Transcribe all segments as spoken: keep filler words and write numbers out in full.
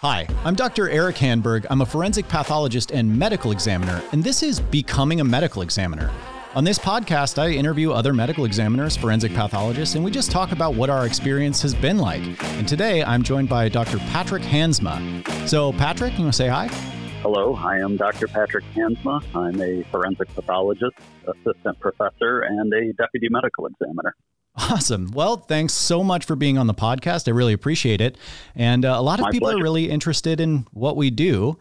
Hi, I'm Doctor Eric Handberg. I'm a forensic pathologist and medical examiner, and this is Becoming a Medical Examiner. On this podcast, I interview other medical examiners, forensic pathologists, and we just talk about what our experience has been like. And today, I'm joined by Doctor Patrick Hansma. So, Patrick, you want to say hi? Hello, I am Doctor Patrick Hansma. I'm a forensic pathologist, assistant professor, and a deputy medical examiner. Awesome. Well, thanks so much for being on the podcast. I really appreciate it. And uh, a lot of My people pleasure. Are really interested in what we do,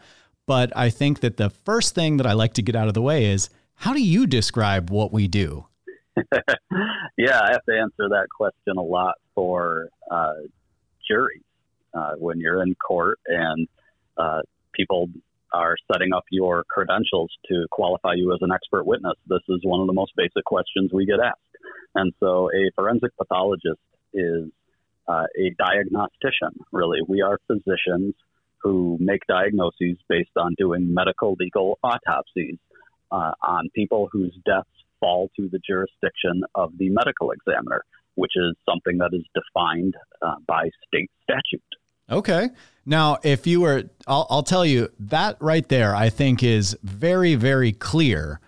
but I think that the first thing that I like to get out of the way is, how do you describe what we do? Yeah, I have to answer that question a lot for uh, juries uh, when you're in court and uh, people are setting up your credentials to qualify you as an expert witness. This is one of the most basic questions we get asked. And so a forensic pathologist is uh, a diagnostician, really. We are physicians who make diagnoses based on doing medical legal autopsies uh, on people whose deaths fall to the jurisdiction of the medical examiner, which is something that is defined uh, by state statute. Okay. Now, if you were, I'll, I'll tell you, that right there, I think is very, very clear.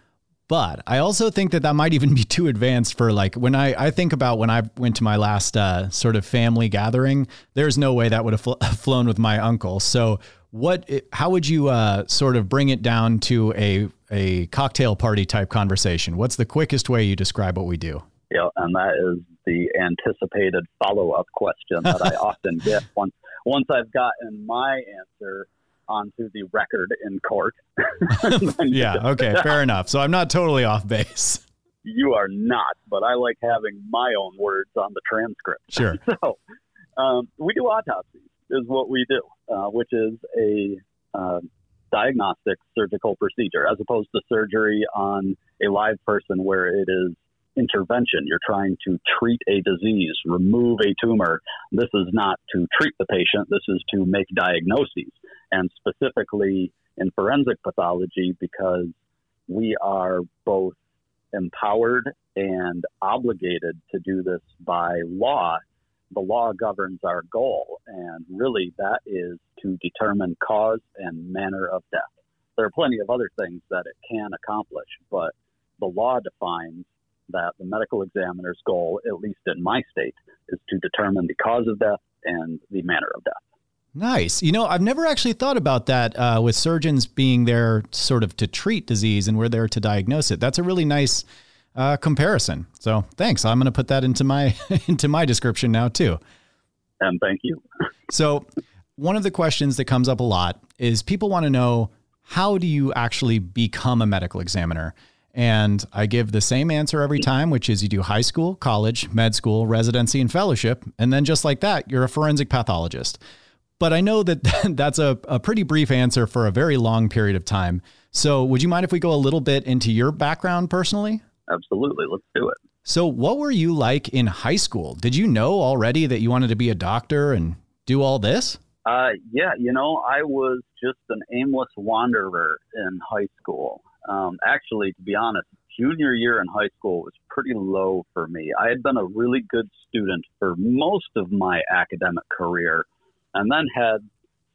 But I also think that that might even be too advanced for like when I, I think about when I went to my last uh, sort of family gathering, there's no way that would have fl- flown with my uncle. So what, how would you uh, sort of bring it down to a, a cocktail party type conversation? What's the quickest way you describe what we do? Yeah. And that is the anticipated follow-up question that I often get once, once I've gotten my answer onto the record in court. Yeah, okay, fair enough. So I'm not totally off base. You are not, but I like having my own words on the transcript. Sure. So um, we do autopsies is what we do, uh, which is a uh, diagnostic surgical procedure as opposed to surgery on a live person where it is intervention. You're trying to treat a disease, remove a tumor. This is not to treat the patient. This is to make diagnoses. And specifically in forensic pathology, because we are both empowered and obligated to do this by law, the law governs our goal. And really that is to determine cause and manner of death. There are plenty of other things that it can accomplish, but the law defines that the medical examiner's goal, at least in my state, is to determine the cause of death and the manner of death. Nice. You know, I've never actually thought about that uh, with surgeons being there sort of to treat disease and we're there to diagnose it. That's a really nice uh, comparison. So thanks. I'm going to put that into my into my description now too. And um, thank you. So one of the questions that comes up a lot is people want to know, how do you actually become a medical examiner? And I give the same answer every time, which is you do high school, college, med school, residency, and fellowship. And then just like that, you're a forensic pathologist. But I know that that's a, a pretty brief answer for a very long period of time. So would you mind if we go a little bit into your background personally? Absolutely. Let's do it. So what were you like in high school? Did you know already that you wanted to be a doctor and do all this? Uh, yeah. You know, I was just an aimless wanderer in high school. Um, actually, to be honest, junior year in high school was pretty low for me. I had been a really good student for most of my academic career and then had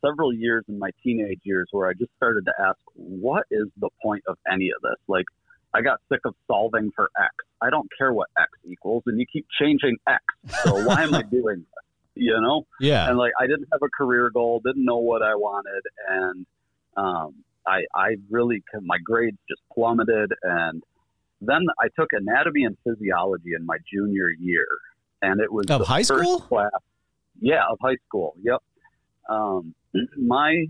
several years in my teenage years where I just started to ask, what is the point of any of this? Like, I got sick of solving for X. I don't care what X equals, and you keep changing X. So why am I doing this? You know? Yeah. And like, I didn't have a career goal, didn't know what I wanted. And, um, I, I really, my grades just plummeted. And then I took anatomy and physiology in my junior year. And it was of high school class. Yeah, of high school. Yep. Um, my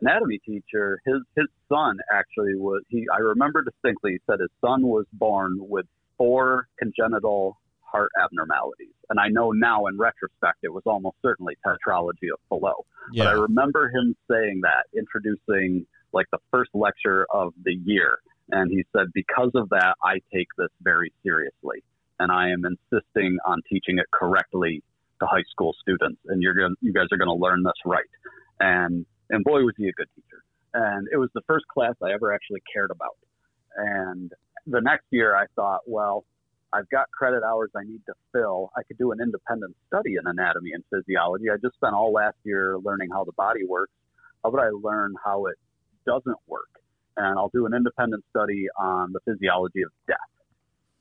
anatomy teacher, his, his son actually was, he, I remember distinctly, he said his son was born with four congenital heart abnormalities. And I know now in retrospect, it was almost certainly tetralogy of Fallot. Yeah. But I remember him saying that, introducing like the first lecture of the year. And he said, because of that, I take this very seriously. And I am insisting on teaching it correctly to high school students. And you're going, you guys are going to learn this right. And, and boy, was he a good teacher. And it was the first class I ever actually cared about. And the next year I thought, well, I've got credit hours I need to fill. I could do an independent study in anatomy and physiology. I just spent all last year learning how the body works. How would I learn how it doesn't work? And I'll do an independent study on the physiology of death.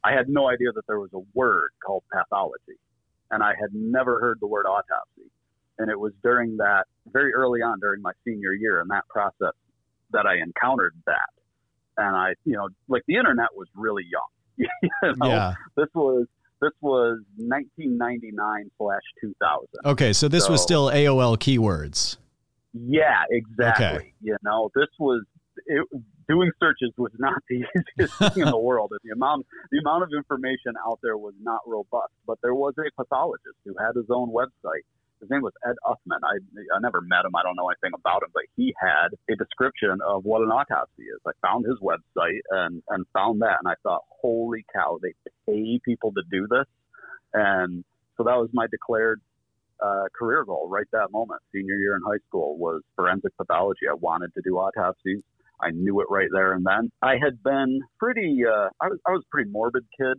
I had no idea that there was a word called pathology, and I had never heard the word autopsy. And it was during that, very early on during my senior year in that process, that I encountered that. And I, you know, like the internet was really young. You know, yeah. This was this was nineteen ninety-nine slash two thousand. Okay, so this so, was still A O L keywords. Yeah, exactly. Okay. You know, this was it, doing searches was not the easiest thing in the world. The amount the amount of information out there was not robust. But there was a pathologist who had his own website. His name was Ed Uffman. I I never met him. I don't know anything about him, but he had a description of what an autopsy is. I found his website and, and found that, and I thought, holy cow, they pay people to do this. And so that was my declared uh, career goal right that moment. Senior year in high school was forensic pathology. I wanted to do autopsies. I knew it right there and then. I had been pretty uh, – I was, I was a pretty morbid kid.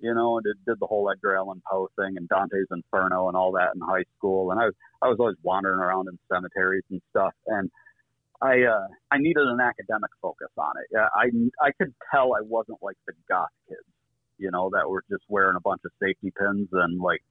You know, and it did the whole Edgar Allan Poe thing and Dante's Inferno and all that in high school. And I was I was always wandering around in cemeteries and stuff. And I uh, I needed an academic focus on it. Yeah, I, I could tell I wasn't like the goth kids, you know, that were just wearing a bunch of safety pins and like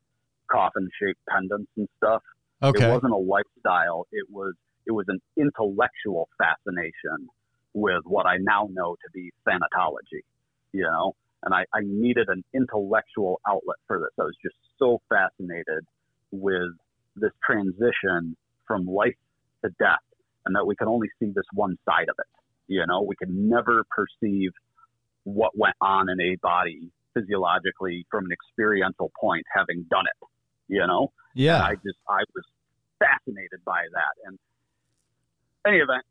coffin-shaped pendants and stuff. Okay. It wasn't a lifestyle. It was it was an intellectual fascination with what I now know to be thanatology, you know. And I, I needed an intellectual outlet for this. I was just so fascinated with this transition from life to death, and that we can only see this one side of it. You know, we can never perceive what went on in a body physiologically from an experiential point, having done it, you know? Yeah. And I just, I was fascinated by that. And any event,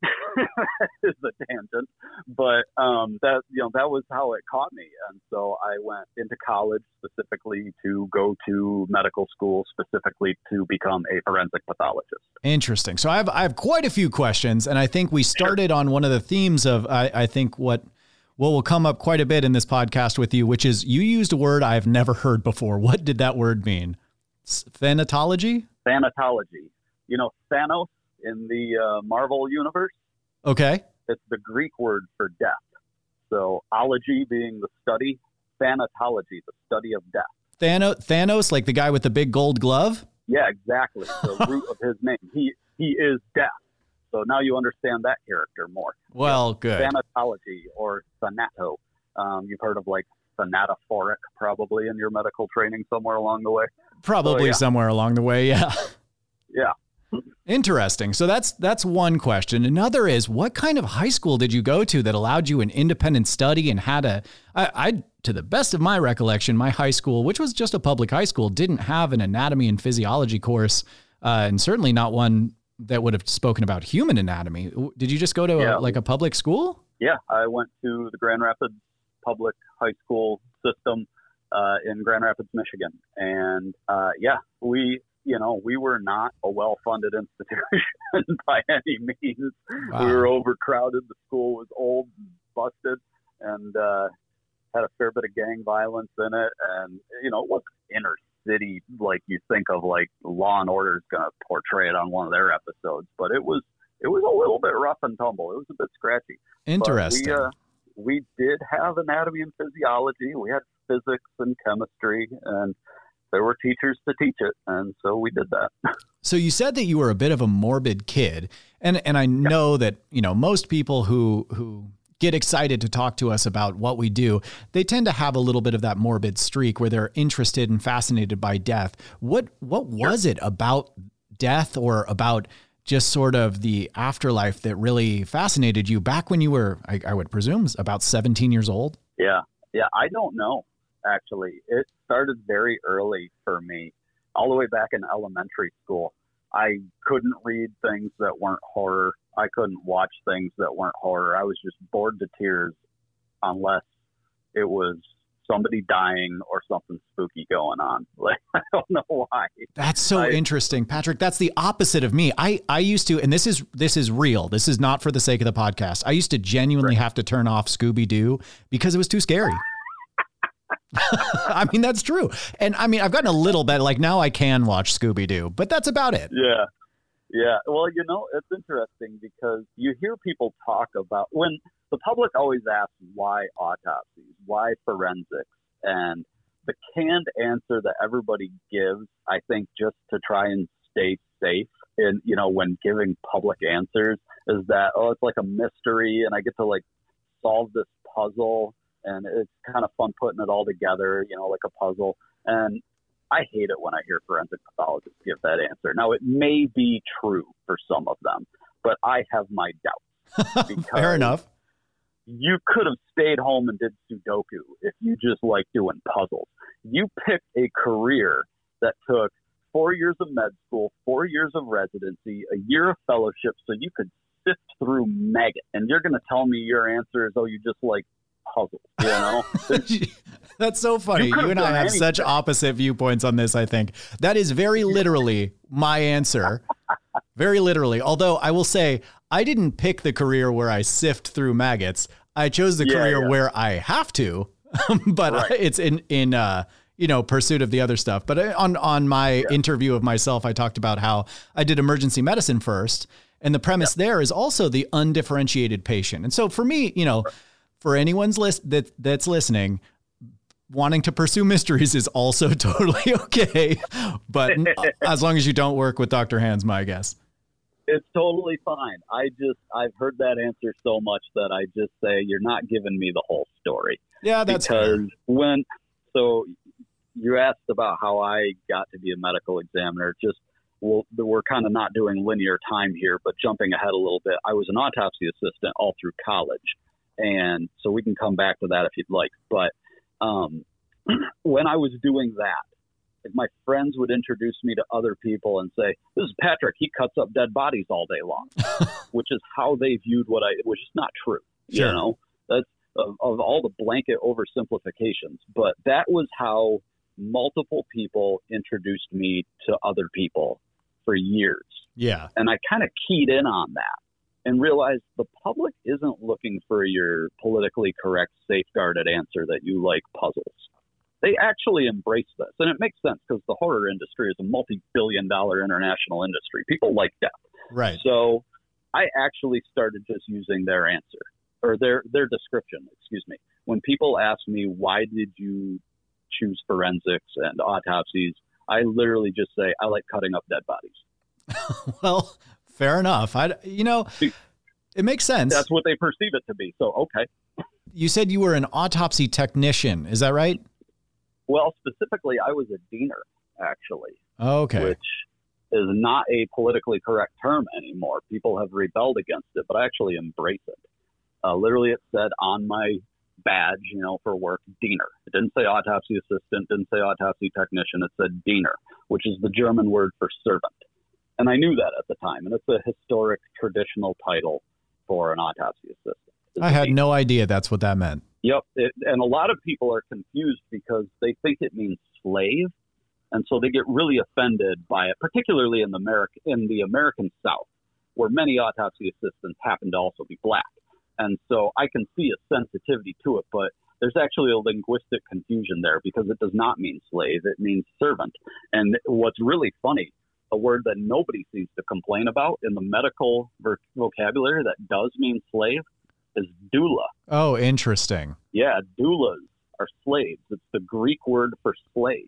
is a tangent, but um, that you know that was how it caught me, and so I went into college specifically to go to medical school, specifically to become a forensic pathologist. Interesting. So I have I have quite a few questions, and I think we started on one of the themes of I, I think what what will come up quite a bit in this podcast with you, which is you used a word I've never heard before. What did that word mean? Thanatology. Thanatology. You know, Thanos. In the uh, Marvel universe. Okay. It's the Greek word for death. So ology being the study, thanatology, the study of death. Thanos, Thanos, like the guy with the big gold glove? Yeah, exactly. The root of his name. He he is death. So now you understand that character more. Well, good. Thanatology or thanato. Um, you've heard of like thanatophoric probably in your medical training somewhere along the way. Probably so, yeah. somewhere along the way, yeah. Yeah. Interesting. So that's that's one question. Another is, what kind of high school did you go to that allowed you an independent study and had a, I, I, to the best of my recollection, my high school, which was just a public high school, didn't have an anatomy and physiology course, uh, and certainly not one that would have spoken about human anatomy. Did you just go to yeah. a, like a public school? Yeah, I went to the Grand Rapids Public High School System uh, in Grand Rapids, Michigan. And uh, yeah, we... You know, we were not a well-funded institution by any means. Wow. We were overcrowded. The school was old, and busted, and uh, had a fair bit of gang violence in it. And, you know, it wasn't inner city like you think of, like Law and Order is going to portray it on one of their episodes. But it was it was a little bit rough and tumble. It was a bit scratchy. Interesting. But we, uh, we did have anatomy and physiology. We had physics and chemistry and there were teachers to teach it, and so we did that. So you said that you were a bit of a morbid kid, and and I know yeah. that, you know, most people who who get excited to talk to us about what we do, they tend to have a little bit of that morbid streak where they're interested and fascinated by death. What what was yeah. it about death or about just sort of the afterlife that really fascinated you back when you were, I, I would presume, about seventeen years old? Yeah, yeah, I don't know. Actually, it started very early for me, all the way back in elementary school. I couldn't read things that weren't horror. I couldn't watch things that weren't horror. I was just bored to tears unless it was somebody dying or something spooky going on. Like, I don't know why. That's so I, interesting, Patrick. That's the opposite of me. I, I used to, and this is, this is real. This is not for the sake of the podcast. I used to genuinely right. have to turn off Scooby-Doo because it was too scary. I mean, that's true. And I mean, I've gotten a little better. Like now I can watch Scooby-Doo, but that's about it. Yeah. Yeah. Well, you know, it's interesting because you hear people talk about when the public always asks why autopsies, why forensics, and the canned answer that everybody gives, I think, just to try and stay safe in, you know, when giving public answers is that, oh, it's like a mystery and I get to like solve this puzzle. And it's kind of fun putting it all together, you know, like a puzzle. And I hate it when I hear forensic pathologists give that answer. Now, it may be true for some of them, but I have my doubts. Fair enough. You could have stayed home and did Sudoku if you just like doing puzzles. You picked a career that took four years of med school, four years of residency, a year of fellowship, so you could sift through maggots. And you're going to tell me your answer is, oh, you just like puzzle, you know? That's so funny. You, you and I have anything. Such opposite viewpoints on this, I think. That is very literally my answer. Very literally. Although I will say I didn't pick the career where I sift through maggots. I chose the yeah, career yeah. where I have to, but right. it's in, in, uh, you know, pursuit of the other stuff. But on, on my yeah. interview of myself, I talked about how I did emergency medicine first. And the premise yeah. there is also the undifferentiated patient. And so for me, you know, right. for anyone's list that that's listening, wanting to pursue mysteries is also totally okay. But as long as you don't work with Doctor Hansma, I guess. It's totally fine. I just, I've heard that answer so much that I just say, you're not giving me the whole story. Yeah, that's because fair. When, so you asked about how I got to be a medical examiner. Just, well, we're kind of not doing linear time here, but jumping ahead a little bit. I was an autopsy assistant all through college. And so we can come back to that if you'd like. But um, when I was doing that, like my friends would introduce me to other people and say, this is Patrick. He cuts up dead bodies all day long, which is how they viewed what I, which is not true. Sure. You know, that's of, of all the blanket oversimplifications. But that was how multiple people introduced me to other people for years. Yeah. And I kind of keyed in on that. And realize the public isn't looking for your politically correct, safeguarded answer that you like puzzles. They actually embrace this. And it makes sense because the horror industry is a multi-billion dollar international industry. People like death. Right. So I actually started just using their answer or their, their description, excuse me. When people ask me, why did you choose forensics and autopsies? I literally just say, I like cutting up dead bodies. Well, fair enough. I, you know, it makes sense. That's what they perceive it to be. So, okay. You said you were an autopsy technician. Is that right? Well, specifically, I was a deaner, actually. Okay. Which is not a politically correct term anymore. People have rebelled against it, but I actually embrace it. Uh, literally, it said on my badge, you know, for work, deaner. It didn't say autopsy assistant, didn't say autopsy technician. It said deaner, which is the German word for servant. And I knew that at the time. And it's a historic, traditional title for an autopsy assistant. I had no idea that's what that meant. Yep. It, and a lot of people are confused because they think it means slave. And so they get really offended by it, particularly in the America, in the American South, where many autopsy assistants happen to also be black. And so I can see a sensitivity to it, but there's actually a linguistic confusion there because it does not mean slave. It means servant. And what's really funny, a word that nobody seems to complain about in the medical ver- vocabulary that does mean slave is doula. Oh, interesting. Yeah, doulas are slaves. It's the Greek word for slave.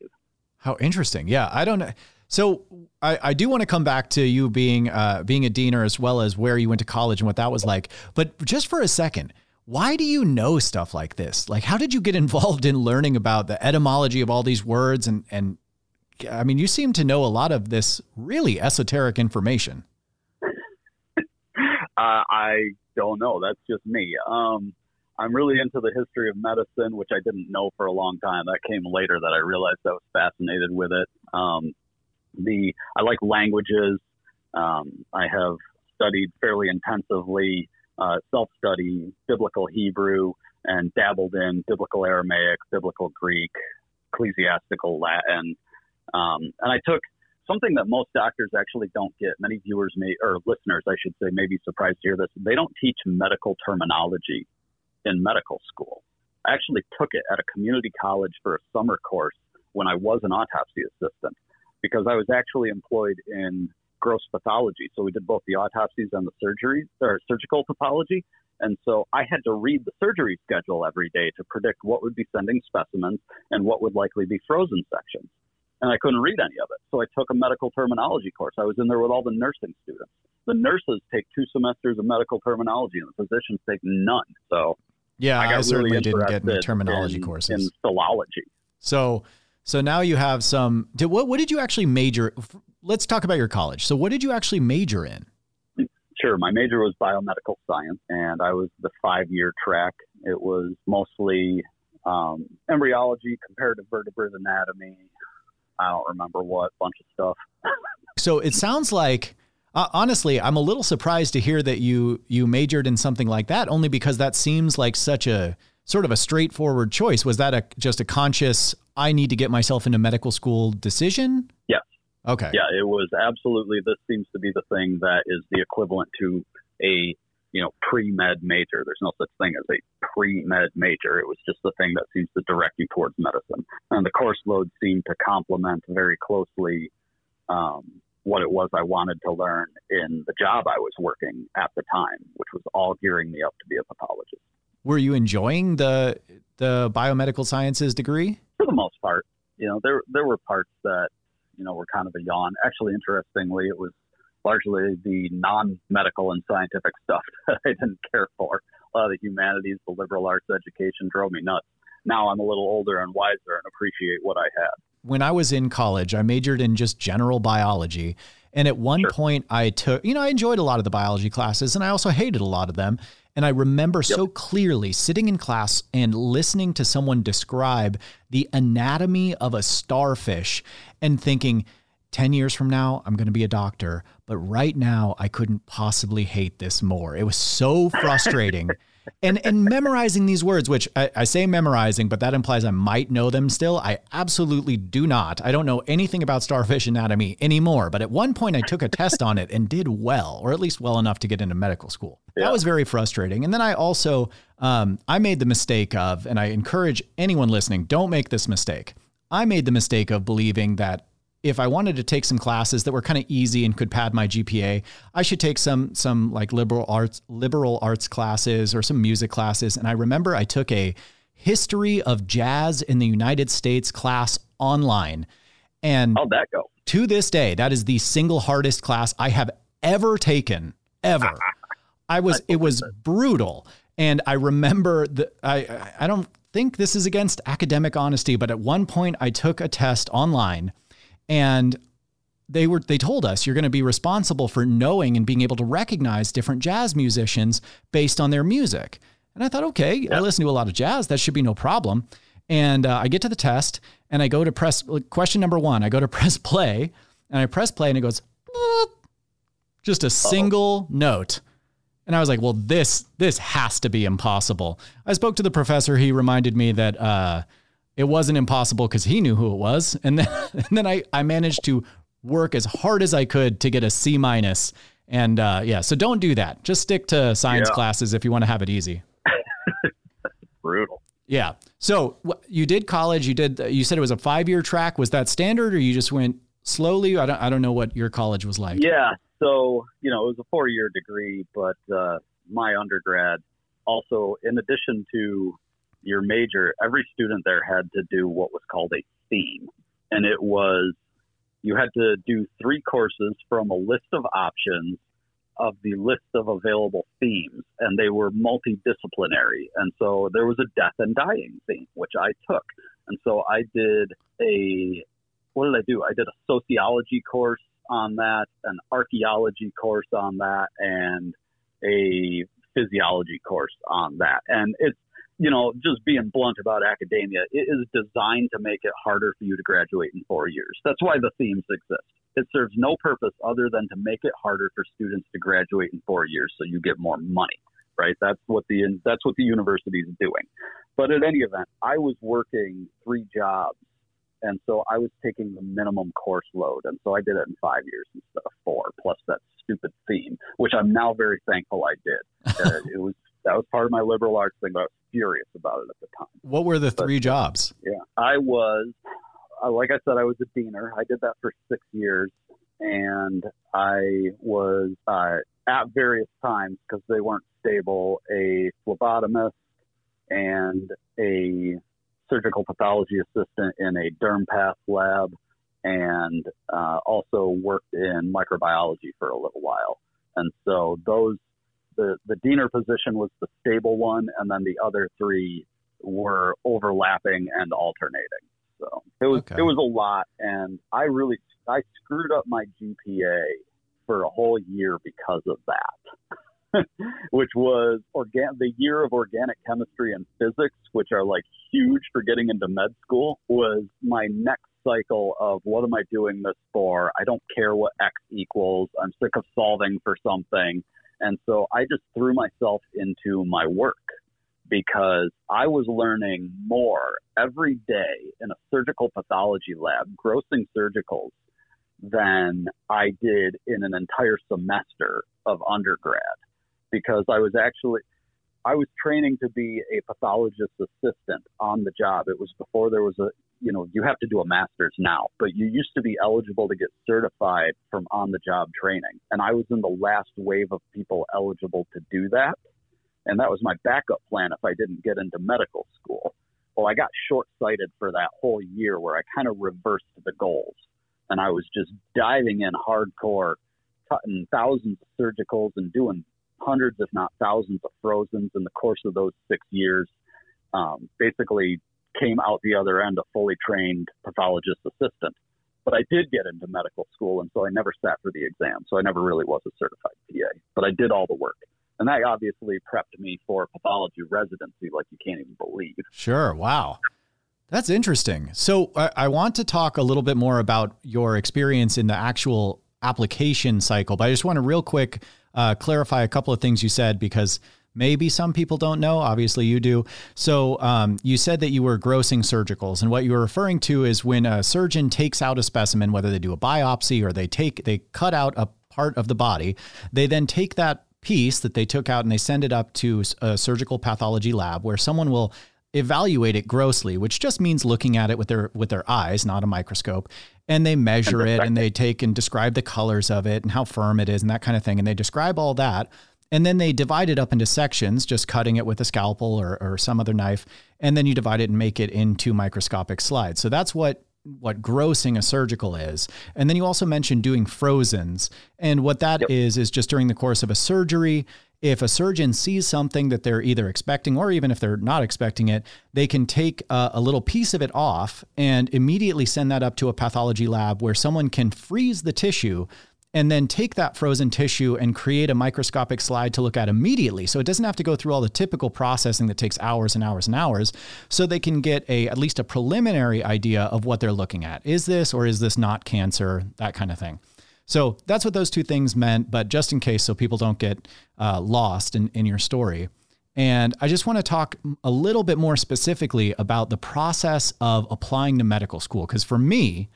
How interesting. Yeah, I don't know. So I, I do want to come back to you being uh, being a deaner as well as where you went to college and what that was like. But just for a second, why do you know stuff like this? Like, how did you get involved in learning about the etymology of all these words and and I mean, you seem to know a lot of this really esoteric information. uh, I don't know. That's just me. Um, I'm really into the history of medicine, which I didn't know for a long time. That came later that I realized I was fascinated with it. Um, the I like languages. Um, I have studied fairly intensively, uh, self-study, biblical Hebrew, and dabbled in biblical Aramaic, biblical Greek, ecclesiastical Latin. Um, and I took something that most doctors actually don't get. Many viewers may, or listeners, I should say, may be surprised to hear this. They don't teach medical terminology in medical school. I actually took it at a community college for a summer course when I was an autopsy assistant, because I was actually employed in gross pathology. So we did both the autopsies and the surgery, or surgical pathology. And so I had to read the surgery schedule every day to predict what would be sending specimens and what would likely be frozen sections. And I couldn't read any of it. So I took a medical terminology course. I was in there with all the nursing students. The nurses take two semesters of medical terminology and the physicians take none. So yeah, I, I certainly really didn't get into terminology in, courses. In philology. So so now you have some, did, what, what did you actually major? Let's talk about your college. So what did you actually major in? Sure. My major was biomedical science, and I was the five-year track. It was mostly um, embryology, comparative vertebrate anatomy. I don't remember what, bunch of stuff. So it sounds like, uh, honestly, I'm a little surprised to hear that you you majored in something like that, only because that seems like such a sort of a straightforward choice. Was that a just a conscious, I need to get myself into medical school decision? Yes. Okay. Yeah, it was absolutely, this seems to be the thing that is the equivalent to a, you know, pre-med major. There's no such thing as a pre-med major. It was just the thing that seems to direct you towards medicine. And the course load seemed to complement very closely um, what it was I wanted to learn in the job I was working at the time, which was all gearing me up to be a pathologist. Were you enjoying the the biomedical sciences degree? For the most part. You know, there there were parts that, you know, were kind of a yawn. Actually, interestingly, it was largely the non-medical and scientific stuff that I didn't care for. A lot of the humanities, the liberal arts education drove me nuts. Now I'm a little older and wiser and appreciate what I had. When I was in college, I majored in just general biology. And at one sure. point I took, you know, I enjoyed a lot of the biology classes, and I also hated a lot of them. And I remember yep. so clearly sitting in class and listening to someone describe the anatomy of a starfish and thinking, ten years from now, I'm going to be a doctor. But right now, I couldn't possibly hate this more. It was so frustrating. and and memorizing these words, which I, I say memorizing, but that implies I might know them still. I absolutely do not. I don't know anything about starfish anatomy anymore. But at one point, I took a test on it and did well, or at least well enough to get into medical school. Yeah. That was very frustrating. And then I also, um, I made the mistake of, and I encourage anyone listening, don't make this mistake. I made the mistake of believing that if I wanted to take some classes that were kind of easy and could pad my G P A, I should take some some like liberal arts liberal arts classes or some music classes. And I remember I took a history of jazz in the United States class online. And how'd that go? To this day, that is the single hardest class I have ever taken, ever. I was it was brutal. And I remember the I I don't think this is against academic honesty, but at one point I took a test online. And they were, they told us you're going to be responsible for knowing and being able to recognize different jazz musicians based on their music. And I thought, okay, yep. I listen to a lot of jazz. That should be no problem. And uh, I get to the test and I go to press question number one. I go to press play and I press play and it goes bloop, just a single oh. note. And I was like, well, this, this has to be impossible. I spoke to the professor. He reminded me that, uh, it wasn't impossible because he knew who it was. And then, and then I, I managed to work as hard as I could to get a C minus. And uh, yeah, so don't do that. Just stick to science yeah. classes if you want to have it easy. Brutal. Yeah. So you did college, you did, you said it was a five-year track. Was that standard or you just went slowly? I don't, I don't know what your college was like. Yeah. So, you know, it was a four-year degree, but uh, my undergrad also, in addition to your major, every student there had to do what was called a theme. And it was, you had to do three courses from a list of options of the list of available themes, and they were multidisciplinary. And so there was a death and dying theme, which I took. And so I did a, what did I do? I did a sociology course on that, an archaeology course on that, and a physiology course on that. And it's, you know, just being blunt about academia, it is designed to make it harder for you to graduate in four years. That's why the themes exist. It serves no purpose other than to make it harder for students to graduate in four years so you get more money, right? That's what the that's what the university is doing. But at any event, I was working three jobs, and so I was taking the minimum course load. And so I did it in five years instead of four, plus that stupid theme, which I'm now very thankful I did. Uh, it was that was part of my liberal arts thing, but I was furious about it at the time. What were the three but, jobs? Yeah, I was, like I said, I was a deaner. I did that for six years, and I was uh, at various times, because they weren't stable, a phlebotomist and a surgical pathology assistant in a derm path lab, and uh, also worked in microbiology for a little while. And so those, the, the deaner position was the stable one, and then the other three were overlapping and alternating. So it was okay. It was a lot, and I really I screwed up my G P A for a whole year because of that, which was organ- the year of organic chemistry and physics, which are like huge for getting into med school, was my next cycle of what am I doing this for? I don't care what X equals. I'm sick of solving for something. And so I just threw myself into my work, because I was learning more every day in a surgical pathology lab, grossing surgicals, than I did in an entire semester of undergrad, because I was actually, I was training to be a pathologist assistant on the job. It was before there was a, you know, you have to do a master's now, but you used to be eligible to get certified from on-the-job training. And I was in the last wave of people eligible to do that. And that was my backup plan if I didn't get into medical school. Well, I got short-sighted for that whole year, where I kind of reversed the goals. And I was just diving in hardcore, cutting thousands of surgicals and doing hundreds, if not thousands, of frozens in the course of those six years. Um, basically came out the other end a fully trained pathologist assistant. But I did get into medical school, and so I never sat for the exam. So I never really was a certified P A. But I did all the work. And that obviously prepped me for pathology residency like you can't even believe. Sure. Wow. That's interesting. So I, I want to talk a little bit more about your experience in the actual application cycle, but I just want to real quick uh, clarify a couple of things you said, because maybe some people don't know, obviously you do. So um, you said that you were grossing surgicals, and what you were referring to is when a surgeon takes out a specimen, whether they do a biopsy or they take, they cut out a part of the body. They then take that piece that they took out and they send it up to a surgical pathology lab, where someone will evaluate it grossly, which just means looking at it with their with their eyes, not a microscope. And they measure and it and they take and describe the colors of it and how firm it is and that kind of thing. And they describe all that. And then they divide it up into sections, just cutting it with a scalpel or, or some other knife. And then you divide it and make it into microscopic slides. So that's what what grossing a surgical is. And then you also mentioned doing frozens. And what that yep. is, is just during the course of a surgery, if a surgeon sees something that they're either expecting, or even if they're not expecting it, they can take a, a little piece of it off and immediately send that up to a pathology lab, where someone can freeze the tissue and then take that frozen tissue and create a microscopic slide to look at immediately. So it doesn't have to go through all the typical processing that takes hours and hours and hours. So they can get a, at least a preliminary idea of what they're looking at. Is this, or is this not cancer? That kind of thing. So that's what those two things meant, but just in case, so people don't get uh, lost in, in your story. And I just want to talk a little bit more specifically about the process of applying to medical school. 'Cause for me,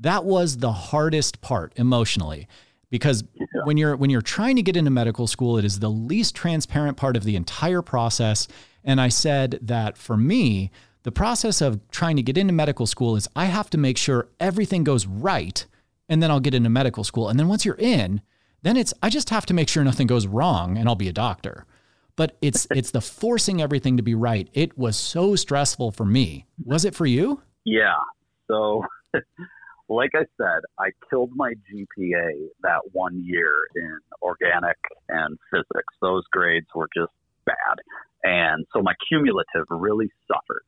that was the hardest part emotionally, because yeah. when you're when you're trying to get into medical school, it is the least transparent part of the entire process. And I said that for me, the process of trying to get into medical school is I have to make sure everything goes right, and then I'll get into medical school. And then once you're in, then it's I just have to make sure nothing goes wrong, and I'll be a doctor. But it's it's the forcing everything to be right. It was so stressful for me. Was it for you? Yeah. So like I said, I killed my G P A that one year in organic and physics. Those grades were just bad. And so my cumulative really suffered.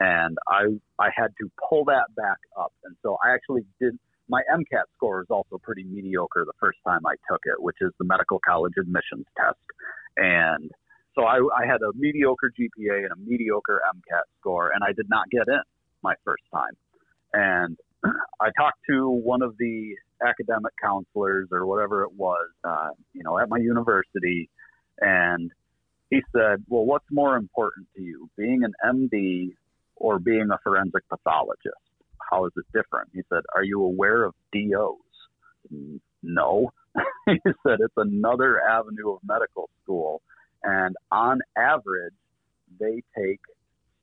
And I I had to pull that back up. And so I actually did – my MCAT score was also pretty mediocre the first time I took it, which is the medical college admissions test. And so I, I had a mediocre G P A and a mediocre MCAT score, and I did not get in my first time. And I talked to one of the academic counselors or whatever it was, uh, you know, at my university, and he said, well, what's more important to you, being an M D or being a forensic pathologist? How is it different? He said, are you aware of D Os? No. He said, it's another avenue of medical school, And on average, they take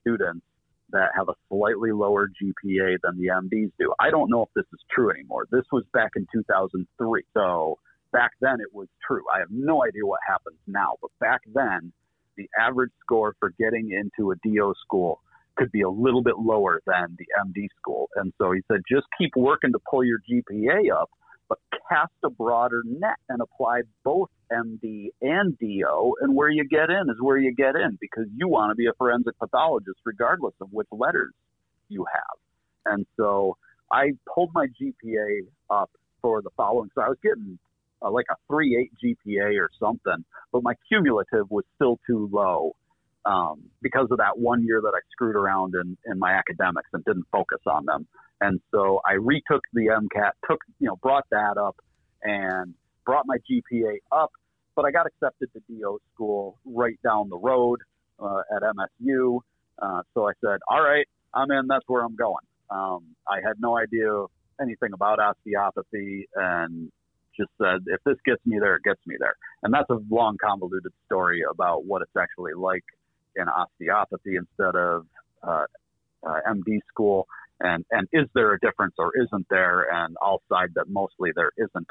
students that have a slightly lower G P A than the M Ds do. I don't know if this is true anymore. This was back in two thousand three. So back then it was true. I have no idea what happens now, but back then the average score for getting into a D O school could be a little bit lower than the M D school. And so he said, just keep working to pull your G P A up, but cast a broader net and apply both M D and D O, and where you get in is where you get in, because you want to be a forensic pathologist regardless of which letters you have. And so I pulled my G P A up for the following. So I was getting uh, like a three point eight G P A or something, but my cumulative was still too low um, because of that one year that I screwed around in, in my academics and didn't focus on them. And so I retook the MCAT, took, you know, brought that up and brought my G P A up, but I got accepted to D O school right down the road uh, at M S U. Uh, so I said, all right, I'm in, that's where I'm going. Um, I had no idea anything about osteopathy and just said, if this gets me there, it gets me there. And that's a long, convoluted story about what it's actually like in osteopathy instead of uh, uh, M D school. And, and is there a difference or isn't there? And I'll side that mostly there isn't,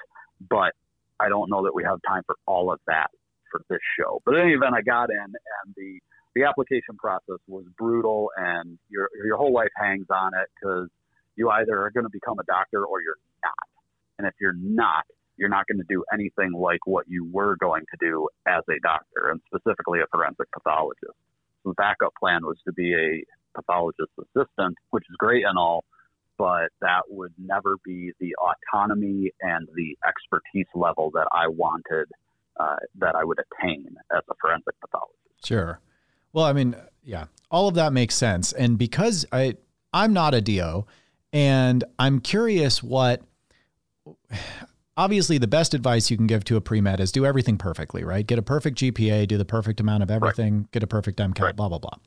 but I don't know that we have time for all of that for this show. But in any event, I got in, and the, the application process was brutal, and your your whole life hangs on it because you either are going to become a doctor or you're not. And if you're not, you're not going to do anything like what you were going to do as a doctor, and specifically a forensic pathologist. So the backup plan was to be a pathologist assistant, which is great and all, but that would never be the autonomy and the expertise level that I wanted, uh, that I would attain as a forensic pathologist. Sure. Well, I mean, yeah, all of that makes sense. And because I, I'm not a D O, and I'm curious what, obviously the best advice you can give to a pre-med is do everything perfectly, right? Get a perfect G P A, do the perfect amount of everything, right. Get a perfect MCAT, right. blah, blah, blah.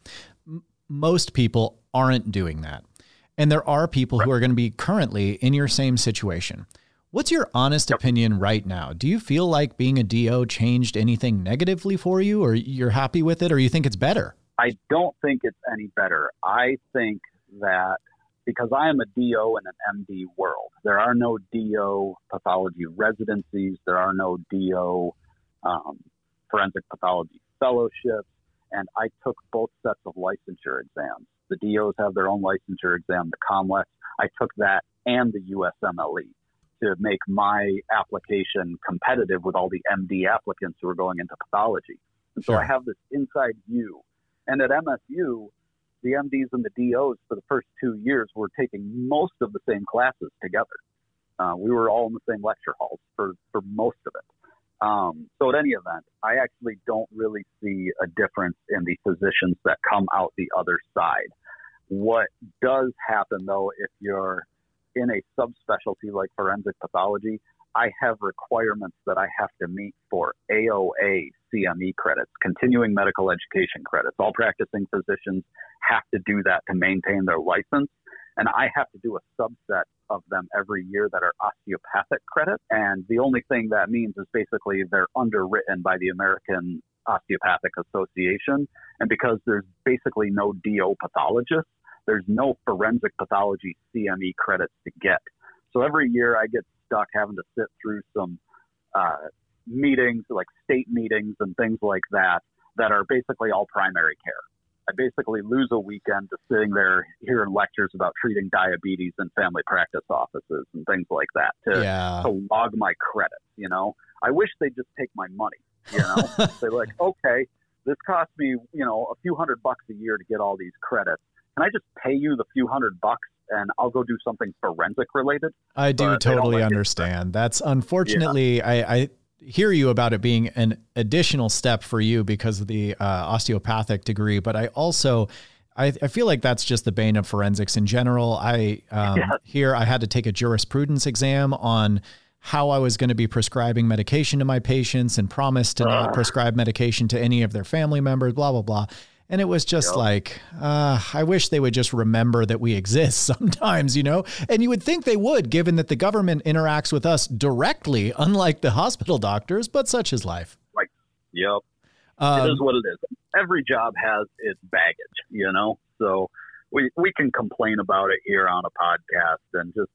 Most people aren't doing that. And there are people right. who are going to be currently in your same situation. What's your honest yep. opinion right now? Do you feel like being a D O changed anything negatively for you, or you're happy with it, or you think it's better? I don't think it's any better. I think that because I am a D O in an M D world, there are no D O pathology residencies. There are no D O um, forensic pathology fellowships. And I took both sets of licensure exams. The D Os have their own licensure exam, the COMLEX. I took that and the U S M L E to make my application competitive with all the M D applicants who are going into pathology. And so sure. I have this inside view. And at M S U, the M Ds and the D Os for the first two years were taking most of the same classes together. Uh, we were all in the same lecture halls for, for most of it. Um, so at any event, I actually don't really see a difference in the physicians that come out the other side. What does happen, though, if you're in a subspecialty like forensic pathology, I have requirements that I have to meet for A O A C M E credits, continuing medical education credits. All practicing physicians have to do that to maintain their license. And I have to do a subset of them every year that are osteopathic credit. And the only thing that means is basically they're underwritten by the American Osteopathic Association. And because there's basically no D O pathologists, there's no forensic pathology C M E credits to get. So every year I get stuck having to sit through some uh, meetings, like state meetings and things like that, that are basically all primary care. I basically lose a weekend to sitting there hearing lectures about treating diabetes in family practice offices and things like that to, yeah. to log my credits, you know. I wish they'd just take my money, you know. They're like, okay, this cost me, you know, a few hundred bucks a year to get all these credits. Can I just pay you the few hundred bucks and I'll go do something forensic related? I do but totally like understand. It. That's unfortunately, yeah. I, I hear you about it being an additional step for you because of the uh, osteopathic degree. But I also, I, I feel like that's just the bane of forensics in general. I, um, yeah. here I had to take a jurisprudence exam on how I was going to be prescribing medication to my patients and promised to uh. not prescribe medication to any of their family members, blah, blah, blah. And it was just yep. like, uh, I wish they would just remember that we exist sometimes, you know, and you would think they would, given that the government interacts with us directly, unlike the hospital doctors, but such is life. Like, yep. Um, it is what it is. Every job has its baggage, you know, so we we can complain about it here on a podcast, and just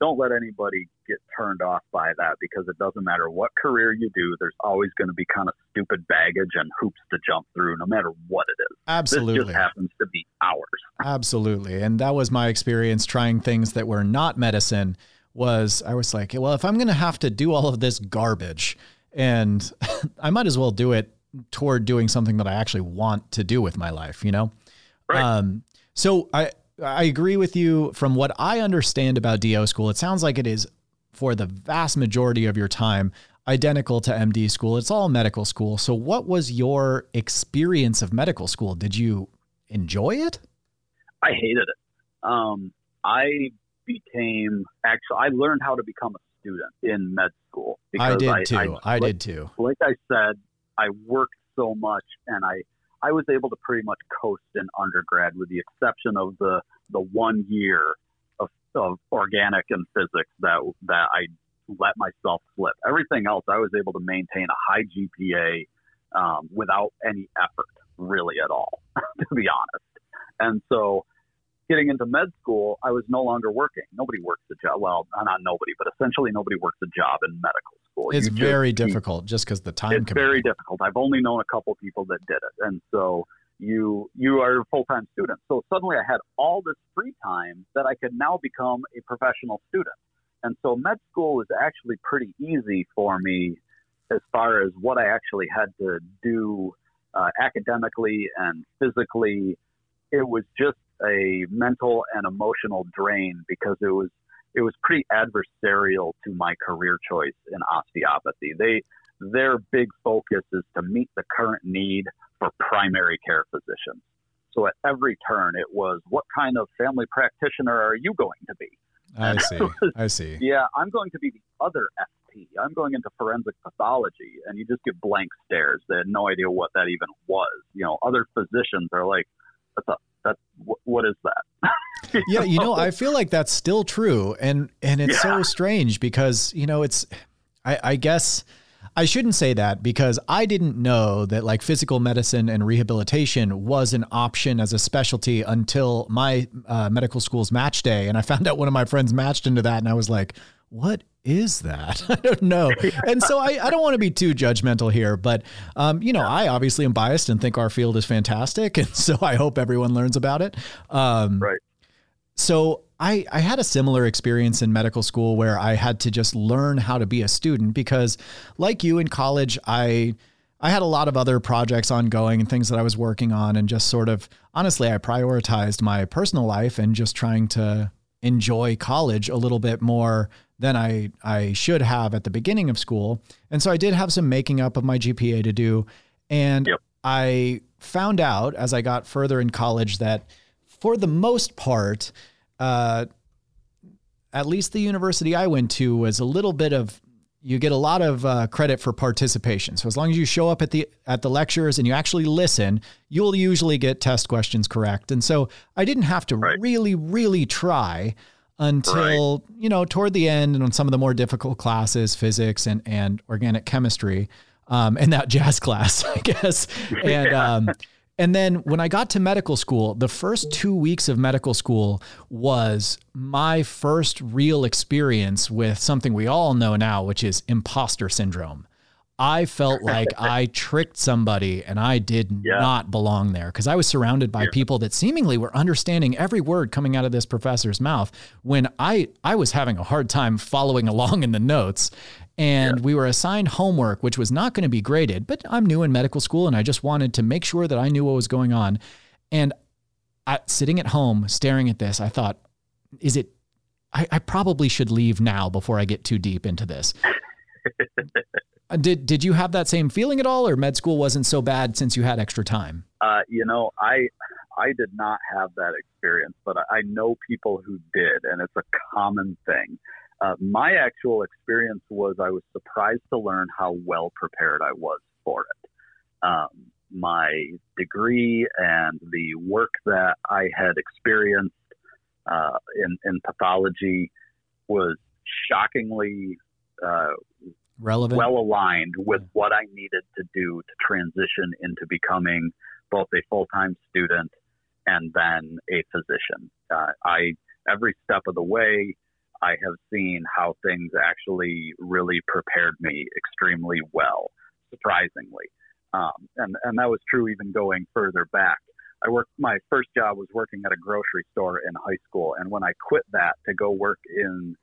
don't let anybody get turned off by that, because it doesn't matter what career you do, there's always going to be kind of stupid baggage and hoops to jump through, no matter what it is. Absolutely. This just happens to be ours. Absolutely. And that was my experience trying things that were not medicine. Was I was like, well, if I'm going to have to do all of this garbage, and I might as well do it toward doing something that I actually want to do with my life, you know? Right. Um, so I, I agree with you. From what I understand about D O school, it sounds like it is, for the vast majority of your time, identical to M D school. It's all medical school. So what was your experience of medical school? Did you enjoy it? I hated it. Um, I became actually, I learned how to become a student in med school. Because I did I, too. I, like, I did too. Like I said, I worked so much, and I, I was able to pretty much coast in undergrad, with the exception of the, the one year of, of organic and physics that that I let myself slip. Everything else, I was able to maintain a high G P A um, without any effort, really, at all, to be honest. And so getting into med school, I was no longer working. Nobody works a job. Well, not nobody, but essentially nobody works a job in medical school. It's you very just, difficult just because the time commitment. It's commitment. Very difficult. I've only known a couple people that did it. And so you you are a full-time student. So suddenly I had all this free time that I could now become a professional student. And so med school was actually pretty easy for me as far as what I actually had to do uh, academically and physically. It was just a mental and emotional drain, because it was it was pretty adversarial to my career choice in osteopathy. They their big focus is to meet the current need for primary care physicians. So at every turn, it was, what kind of family practitioner are you going to be? I see. was, I see. Yeah, I'm going to be the other F P. I'm going into forensic pathology, and you just get blank stares. They had no idea what that even was. You know, other physicians are like, that's a That's what is that? you yeah, know? you know, I feel like that's still true, and and it's yeah. so strange, because you know it's, I, I guess I shouldn't say that, because I didn't know that like physical medicine and rehabilitation was an option as a specialty until my uh, medical school's match day, and I found out one of my friends matched into that, and I was like, what is that? I don't know. And so I, I don't want to be too judgmental here, but um, you know, I obviously am biased and think our field is fantastic. And so I hope everyone learns about it. Um, right. So I, I had a similar experience in medical school, where I had to just learn how to be a student, because like you in college, I, I had a lot of other projects ongoing and things that I was working on, and just sort of, honestly, I prioritized my personal life and just trying to enjoy college a little bit more than I, I should have at the beginning of school. And so I did have some making up of my G P A to do. And yep. I found out as I got further in college that for the most part, uh, at least the university I went to was a little bit of, you get a lot of uh, credit for participation. So as long as you show up at the, at the lectures and you actually listen, you'll usually get test questions correct. And so I didn't have to right. really, really try until, right. you know, toward the end, and on some of the more difficult classes, physics and, and organic chemistry, um, and that jazz class, I guess. And, yeah. um, and then when I got to medical school, the first two weeks of medical school was my first real experience with something we all know now, which is imposter syndrome. I felt like I tricked somebody, and I did yeah. not belong there, because I was surrounded by yeah. people that seemingly were understanding every word coming out of this professor's mouth, when I, I was having a hard time following along in the notes. And yeah. we were assigned homework, which was not going to be graded, but I'm new in medical school, and I just wanted to make sure that I knew what was going on. And I, sitting at home staring at this, I thought, is it, I, I probably should leave now before I get too deep into this. Did did you have that same feeling at all, or med school wasn't so bad since you had extra time? Uh, you know, I I did not have that experience, but I know people who did, and it's a common thing. Uh, my actual experience was I was surprised to learn how well prepared I was for it. Um, my degree and the work that I had experienced uh, in, in pathology was shockingly uh relevant, well aligned with yeah. what I needed to do to transition into becoming both a full-time student and then a physician. Uh, I every step of the way, I have seen how things actually really prepared me extremely well, surprisingly. Um, and, and that was true even going further back. I worked, my first job was working at a grocery store in high school. And when I quit that to go work in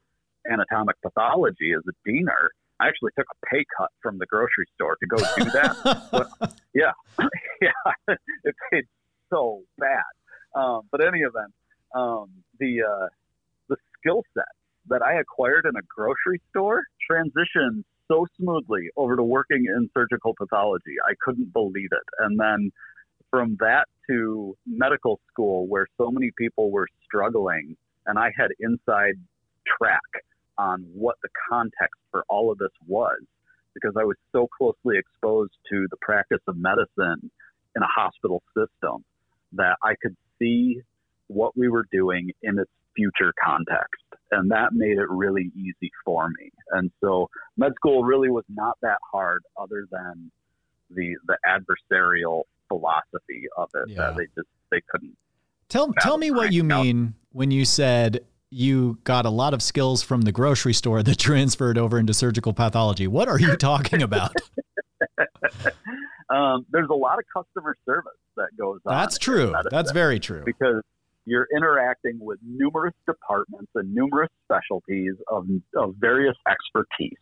anatomic pathology as a deaner, I actually took a pay cut from the grocery store to go do that. but, yeah. yeah. It paid so bad. Um, but in any event, um, the, uh, the skill set that I acquired in a grocery store transitioned so smoothly over to working in surgical pathology. I couldn't believe it. And then from that to medical school, where so many people were struggling, and I had inside track on what the context for all of this was, because I was so closely exposed to the practice of medicine in a hospital system that I could see what we were doing in its future context. And that made it really easy for me. And so med school really was not that hard, other than the the adversarial philosophy of it. Yeah. Uh, they just, they couldn't. Tell, tell me what you mean when you said you got a lot of skills from the grocery store that transferred over into surgical pathology. What are you talking about? um, there's a lot of customer service that goes on. That's true. That's very true. Because you're interacting with numerous departments and numerous specialties of, of various expertise.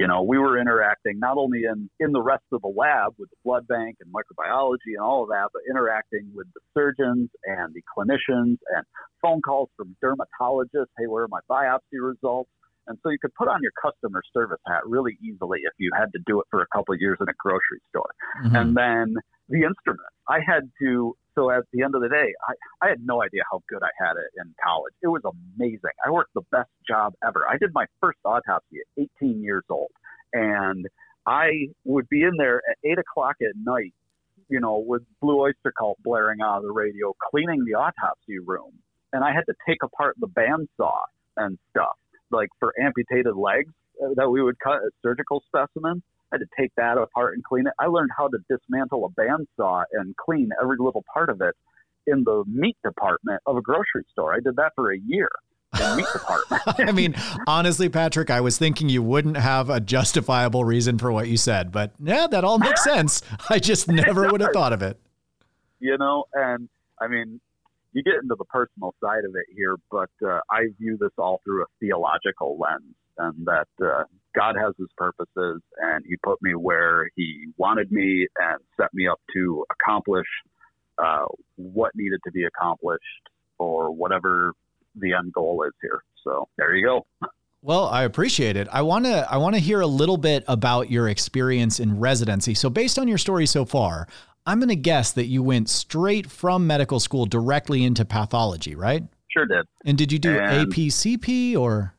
You know, we were interacting not only in, in the rest of the lab with the blood bank and microbiology and all of that, but interacting with the surgeons and the clinicians and phone calls from dermatologists. Hey, where are my biopsy results? And so you could put on your customer service hat really easily if you had to do it for a couple of years in a grocery store. Mm-hmm. And then the instrument, I had to, so at the end of the day, I, I had no idea how good I had it in college. It was amazing. I worked the best job ever. I did my first autopsy at eighteen years old, and I would be in there at eight o'clock at night, you know, with Blue Oyster Cult blaring out of the radio, cleaning the autopsy room. And I had to take apart the bandsaw and stuff, like for amputated legs that we would cut as surgical specimens. I had to take that apart and clean it. I learned how to dismantle a bandsaw and clean every little part of it in the meat department of a grocery store. I did that for a year in the meat department. I mean, honestly, Patrick, I was thinking you wouldn't have a justifiable reason for what you said, but yeah, that all makes sense. I just never would have thought of it. You know, and I mean, you get into the personal side of it here, but uh, I view this all through a theological lens, and that uh, God has his purposes, and he put me where he wanted me and set me up to accomplish uh, what needed to be accomplished, or whatever the end goal is here. So there you go. Well, I appreciate it. I want to, I want to hear a little bit about your experience in residency. So based on your story so far, I'm going to guess that you went straight from medical school directly into pathology, right? Sure did. And did you do and A P C P or?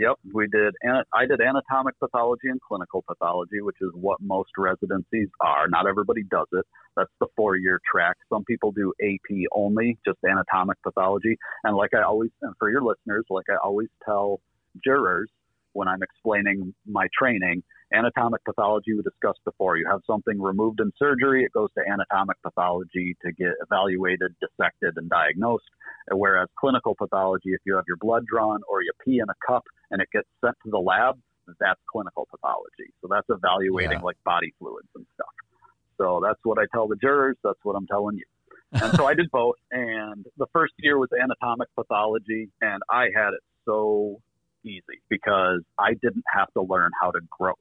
Yep, we did. I did anatomic pathology and clinical pathology, which is what most residencies are. Not everybody does it. That's the four-year track. Some people do A P only, just anatomic pathology. And like I always, and for your listeners, like I always tell jurors when I'm explaining my training, anatomic pathology we discussed before. You have something removed in surgery, it goes to anatomic pathology to get evaluated, dissected, and diagnosed. Whereas clinical pathology, if you have your blood drawn or you pee in a cup and it gets sent to the lab, that's clinical pathology. So that's evaluating yeah. like body fluids and stuff. So that's what I tell the jurors. That's what I'm telling you. And so I did both. And the first year was anatomic pathology, and I had it so easy because I didn't have to learn how to gross.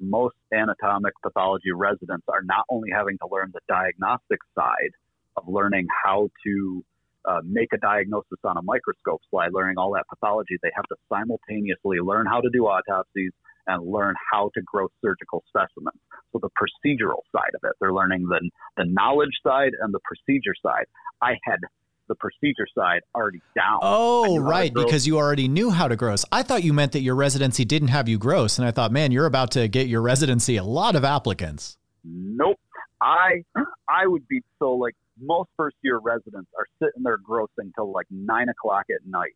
Most anatomic pathology residents are not only having to learn the diagnostic side of learning how to uh, make a diagnosis on a microscope slide, learning all that pathology, they have to simultaneously learn how to do autopsies and learn how to gross surgical specimens. So the procedural side of it, they're learning the, the knowledge side and the procedure side. I had the procedure side already down. Oh, right. Because you already knew how to gross. I thought you meant that your residency didn't have you gross. And I thought, man, you're about to get your residency a lot of applicants. Nope. I, I would be so like most first year residents are sitting there grossing till like nine o'clock at night.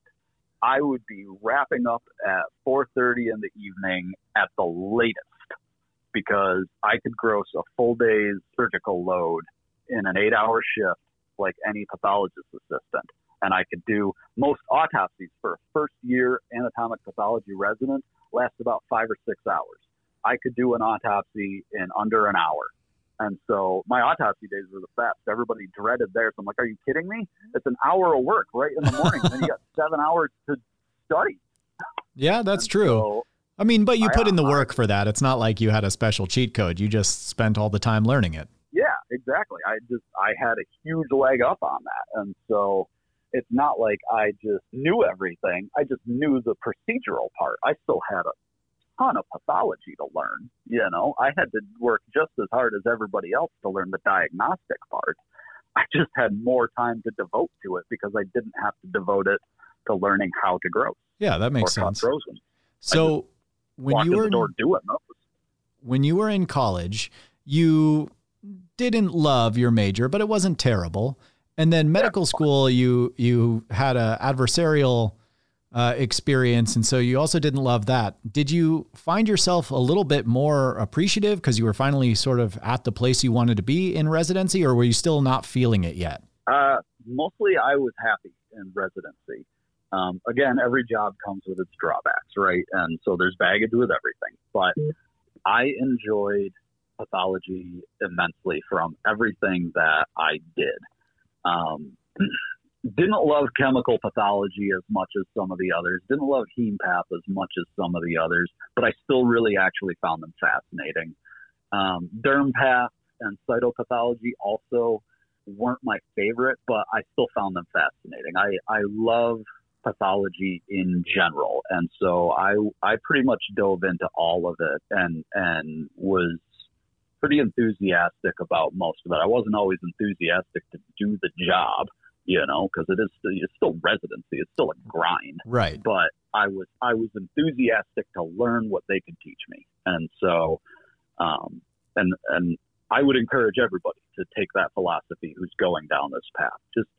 I would be wrapping up at four thirty in the evening at the latest, because I could gross a full day's surgical load in an eight-hour shift like any pathologist assistant. And I could do most autopsies for a first-year anatomic pathology resident last about five or six hours. I could do an autopsy in under an hour. And so my autopsy days were the best. Everybody dreaded theirs. I'm like, are you kidding me? It's an hour of work right in the morning. And you got seven hours to study. Yeah, that's and true. So, I mean, but you I, put in the work for that. It's not like you had a special cheat code. You just spent all the time learning it. Yeah, exactly. I just, I had a huge leg up on that. And so it's not like I just knew everything. I just knew the procedural part. I still had a ton of pathology to learn. You know, I had to work just as hard as everybody else to learn the diagnostic part. I just had more time to devote to it because I didn't have to devote it to learning how to grow. Yeah, that makes sense. So when you were doing those. when you were in college, you didn't love your major, but it wasn't terrible. And then medical school, you you had a adversarial Uh, experience. And so you also didn't love that. Did you find yourself a little bit more appreciative because you were finally sort of at the place you wanted to be in residency, or were you still not feeling it yet? Uh, mostly I was happy in residency. Um, again, every job comes with its drawbacks, right? And so there's baggage with everything, but I enjoyed pathology immensely from everything that I did. Um, Didn't love chemical pathology as much as some of the others. Didn't love hemepath as much as some of the others, but I still really actually found them fascinating. Um, dermpath and cytopathology also weren't my favorite, but I still found them fascinating. I, I love pathology in general. And so I, I pretty much dove into all of it and, and was pretty enthusiastic about most of it. I wasn't always enthusiastic to do the job, you know, because it is it's still residency, it's still a grind. Right. But I was I was enthusiastic to learn what they could teach me, and so, um, and and I would encourage everybody to take that philosophy who's going down this path. Just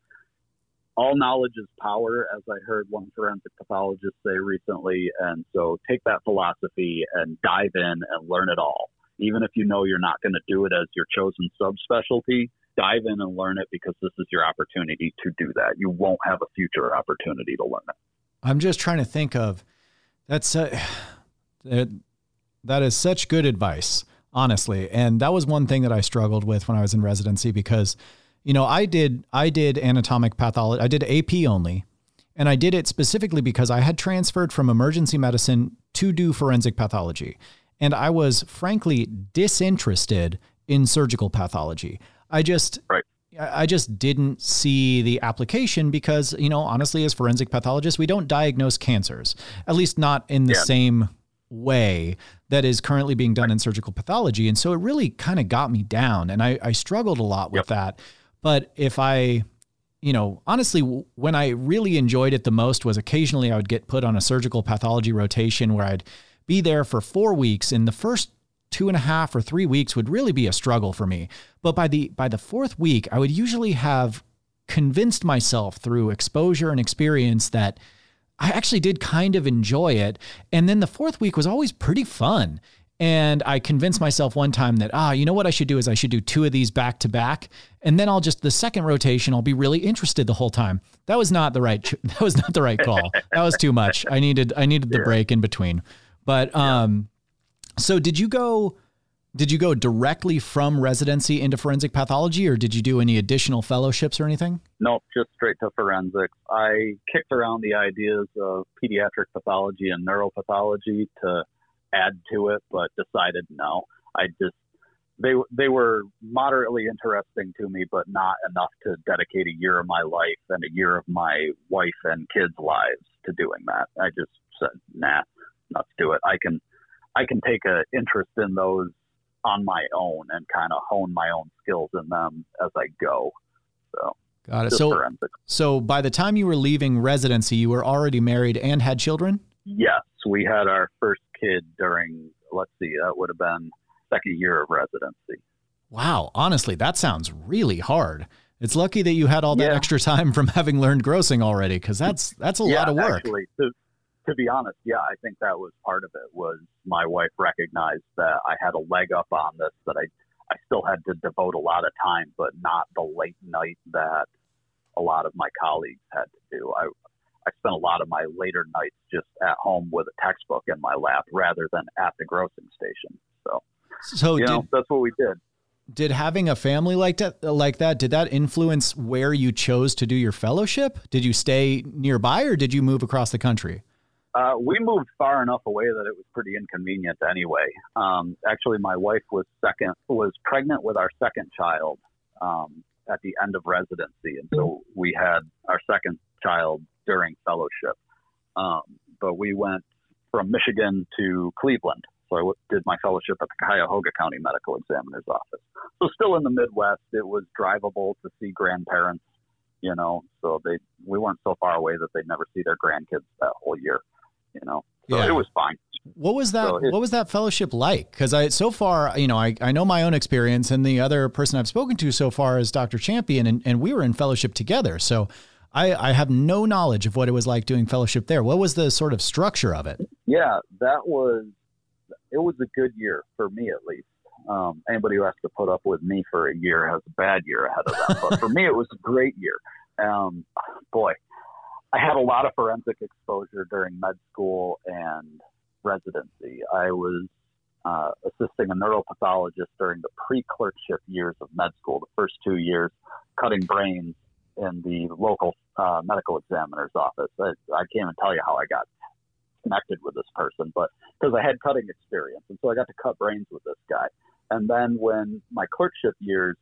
all knowledge is power, as I heard one forensic pathologist say recently, and so take that philosophy and dive in and learn it all, even if you know you're not going to do it as your chosen subspecialty. Dive in and learn it because this is your opportunity to do that. You won't have a future opportunity to learn it. I'm just trying to think of that's a, it, that is such good advice, honestly. And that was one thing that I struggled with when I was in residency because, you know, I did, I did anatomic pathology. I did A P only. And I did it specifically because I had transferred from emergency medicine to do forensic pathology. And I was frankly disinterested in surgical pathology. I just, right. I just didn't see the application because, you know, honestly, as forensic pathologists, we don't diagnose cancers, at least not in the yeah. same way that is currently being done right. in surgical pathology. And so it really kind of got me down and I, I struggled a lot with yep. that. But if I, you know, honestly, when I really enjoyed it the most was occasionally I would get put on a surgical pathology rotation where I'd be there for four weeks in the first two and a half or three weeks would really be a struggle for me. But by the, by the fourth week, I would usually have convinced myself through exposure and experience that I actually did kind of enjoy it. And then the fourth week was always pretty fun. And I convinced myself one time that, ah, you know what I should do is I should do two of these back to back. And then I'll just, the second rotation, I'll be really interested the whole time. That was not the right, that was not the right call. That was too much. I needed, I needed the yeah. break in between, but, um, yeah. So did you go, did you go directly from residency into forensic pathology, or did you do any additional fellowships or anything? No, just straight to forensics. I kicked around the ideas of pediatric pathology and neuropathology to add to it, but decided no. I just, they, they were moderately interesting to me, but not enough to dedicate a year of my life and a year of my wife and kids' lives to doing that. I just said, nah, let's do it. I can, I can take an interest in those on my own and kind of hone my own skills in them as I go. So, got it. So, so by the time you were leaving residency, you were already married and had children? Yes. We had our first kid during, let's see, that would have been second year of residency. Wow. Honestly, that sounds really hard. It's lucky that you had all that yeah. extra time from having learned grossing already, because that's that's a yeah, lot of work. Actually, to, to be honest, yeah, I think that was part of it. Was my wife recognized that I had a leg up on this, that I I still had to devote a lot of time, but not the late night that a lot of my colleagues had to do. I I spent a lot of my later nights just at home with a textbook in my lap rather than at the grossing station. So, so you did, know, that's what we did. Did having a family like that, like that, did that influence where you chose to do your fellowship? Did you stay nearby or did you move across the country? Uh, we moved far enough away that it was pretty inconvenient anyway. Um, actually, my wife was second, was pregnant with our second child um, at the end of residency. And so we had our second child during fellowship. Um, but we went from Michigan to Cleveland. So I did my fellowship at the Cuyahoga County Medical Examiner's Office. So still in the Midwest, it was drivable to see grandparents, you know, so they, we weren't so far away that they'd never see their grandkids that whole year, you know, so yeah. it was fine. What was that? So it, what was that fellowship like? Cause I, so far, you know, I, I know my own experience, and the other person I've spoken to so far is Doctor Champion, and, and we were in fellowship together. So I, I have no knowledge of what it was like doing fellowship there. What was the sort of structure of it? Yeah, that was, it was a good year for me, at least. Um, anybody who has to put up with me for a year has a bad year ahead of them. But for me, it was a great year. Um, boy, I had a lot of forensic exposure during med school and residency. I was uh, assisting a neuropathologist during the pre-clerkship years of med school, the first two years, cutting brains in the local uh, medical examiner's office. I, I can't even tell you how I got connected with this person, but because I had cutting experience, and so I got to cut brains with this guy. And then when my clerkship years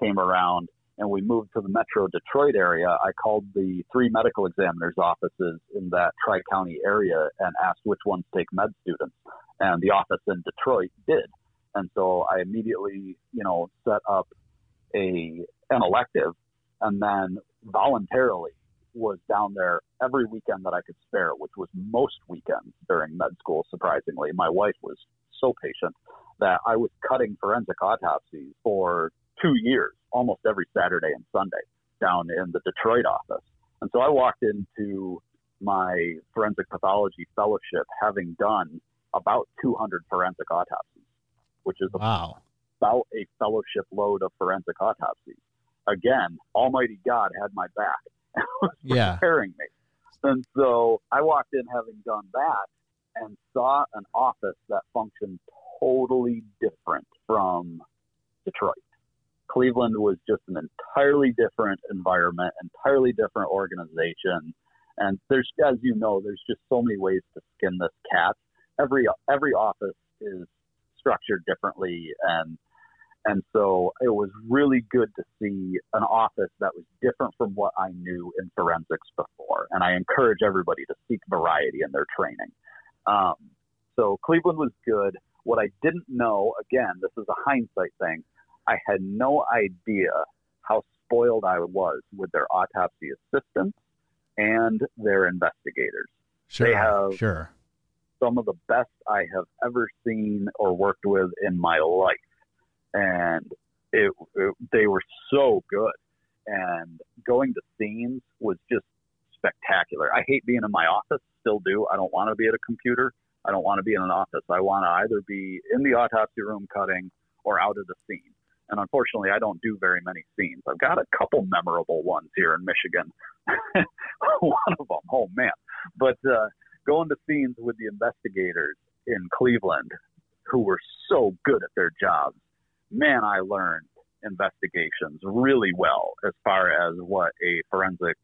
came around and we moved to the Metro Detroit area, I called the three medical examiner's offices in that tri-county area and asked which ones take med students, and the office in Detroit did. And so I immediately, you know, set up a an elective, and then voluntarily was down there every weekend that I could spare, which was most weekends during med school, surprisingly. My wife was so patient that I was cutting forensic autopsies for two years, almost every Saturday and Sunday, down in the Detroit office. And so I walked into my forensic pathology fellowship having done about two hundred forensic autopsies, which is wow. about a fellowship load of forensic autopsies. Again, Almighty God had my back. was yeah. preparing me. And so I walked in having done that and saw an office that functioned totally different from Detroit. Cleveland was just an entirely different environment, entirely different organization. And there's, as you know, there's just so many ways to skin this cat. Every every office is structured differently, and And so it was really good to see an office that was different from what I knew in forensics before. And I encourage everybody to seek variety in their training. Um, so Cleveland was good. What I didn't know, again, this is a hindsight thing, I had no idea how spoiled I was with their autopsy assistants and their investigators. Sure, they have sure. some of the best I have ever seen or worked with in my life. And it, it, they were so good. And going to scenes was just spectacular. I hate being in my office, still do. I don't want to be at a computer. I don't want to be in an office. I want to either be in the autopsy room cutting or out of the scene. And unfortunately, I don't do very many scenes. I've got a couple memorable ones here in Michigan. One of them, oh man. But uh, going to scenes with the investigators in Cleveland who were so good at their jobs, man, I learned investigations really well as far as what a forensic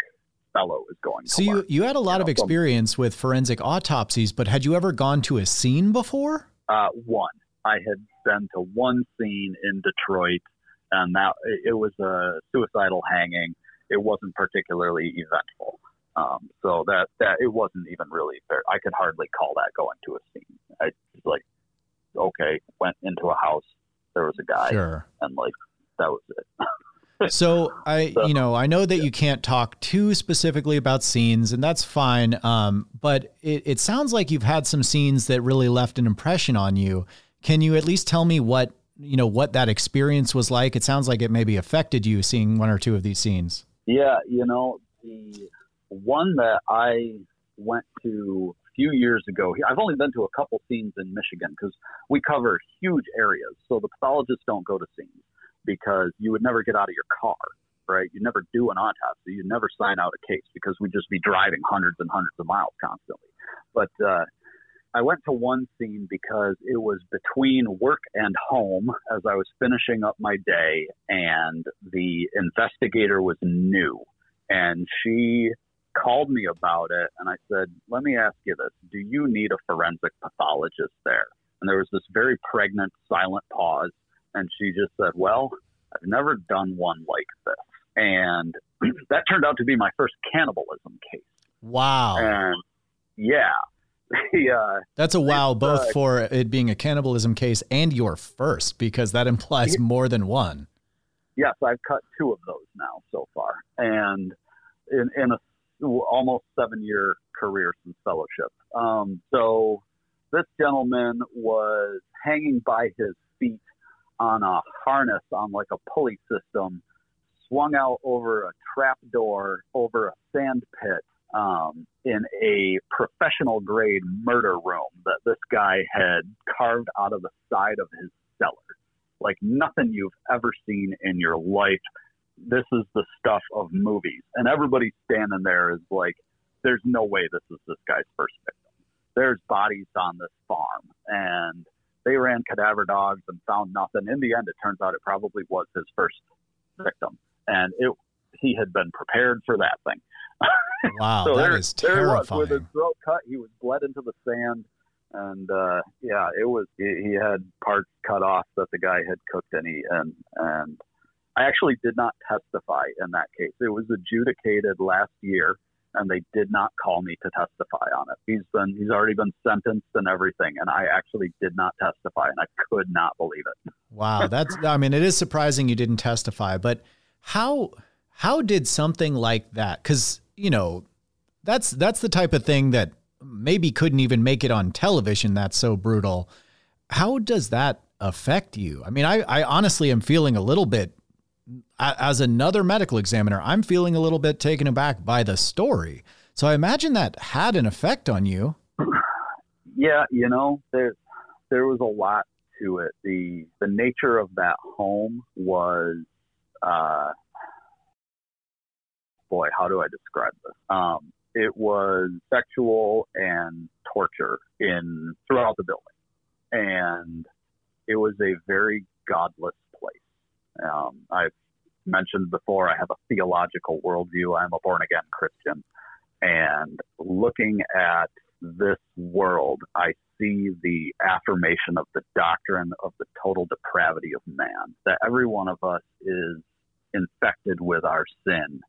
fellow is going to So you, you had a lot you know, of experience some, with forensic autopsies, but had you ever gone to a scene before? Uh, one. I had been to one scene in Detroit, and that it was a suicidal hanging. It wasn't particularly eventful. Um, so that, that it wasn't even really fair. I could hardly call that going to a scene. I was like, okay, went into a house. There was a guy sure. and like, that was it. so I, so, you know, I know that yeah. you can't talk too specifically about scenes, and that's fine. Um, but it, it sounds like you've had some scenes that really left an impression on you. Can you at least tell me what you know, what that experience was like? It sounds like it maybe affected you seeing one or two of these scenes. Yeah, you know, the one that I went to a few years ago, I've only been to a couple scenes in Michigan because we cover huge areas. So the pathologists don't go to scenes because you would never get out of your car, right? You never do an autopsy. You never sign out a case because we'd just be driving hundreds and hundreds of miles constantly. But uh, I went to one scene because it was between work and home as I was finishing up my day, and the investigator was new. And she called me about it, and I said, let me ask you this. Do you need a forensic pathologist there? And there was this very pregnant, silent pause, and she just said, well, I've never done one like this. And that turned out to be my first cannibalism case. Wow. And yeah. Yeah. That's a wow, both uh, for it being a cannibalism case and your first, because that implies more than one. Yes, I've cut two of those now so far. And in, in a almost seven-year career since fellowship. Um, so this gentleman was hanging by his feet on a harness on like a pulley system, swung out over a trap door over a sand pit um, in a professional grade murder room that this guy had carved out of the side of his cellar. Like nothing you've ever seen in your life. This is the stuff of movies. And everybody standing there is like, there's no way this is this guy's first victim. There's bodies on this farm. And they ran cadaver dogs and found nothing. In the end, it turns out it probably was his first victim. And it he had been prepared for that thing. Wow, so that there, is terrifying. There was, with his throat cut, he was bled into the sand. And, uh, yeah, it was, he, he had parts cut off that the guy had cooked and eaten. And, and I actually did not testify in that case. It was adjudicated last year and they did not call me to testify on it. He's been, he's already been sentenced and everything. And I actually did not testify and I could not believe it. Wow. That's, I mean, it is surprising you didn't testify, but how, how did something like that? 'Cause you know, that's, that's the type of thing that maybe couldn't even make it on television. That's so brutal. How does that affect you? I mean, I, I honestly am feeling a little bit, as another medical examiner, I'm feeling a little bit taken aback by the story. So I imagine that had an effect on you. Yeah. You know, there, there was a lot to it. The, the nature of that home was, uh, boy, how do I describe this? Um, It was sexual and torture in throughout the building. And it was a very godless place. Um, I've mentioned before, I have a theological worldview. I'm a born again Christian. And looking at this world, I see the affirmation of the doctrine of the total depravity of man, that every one of us is infected with our sin.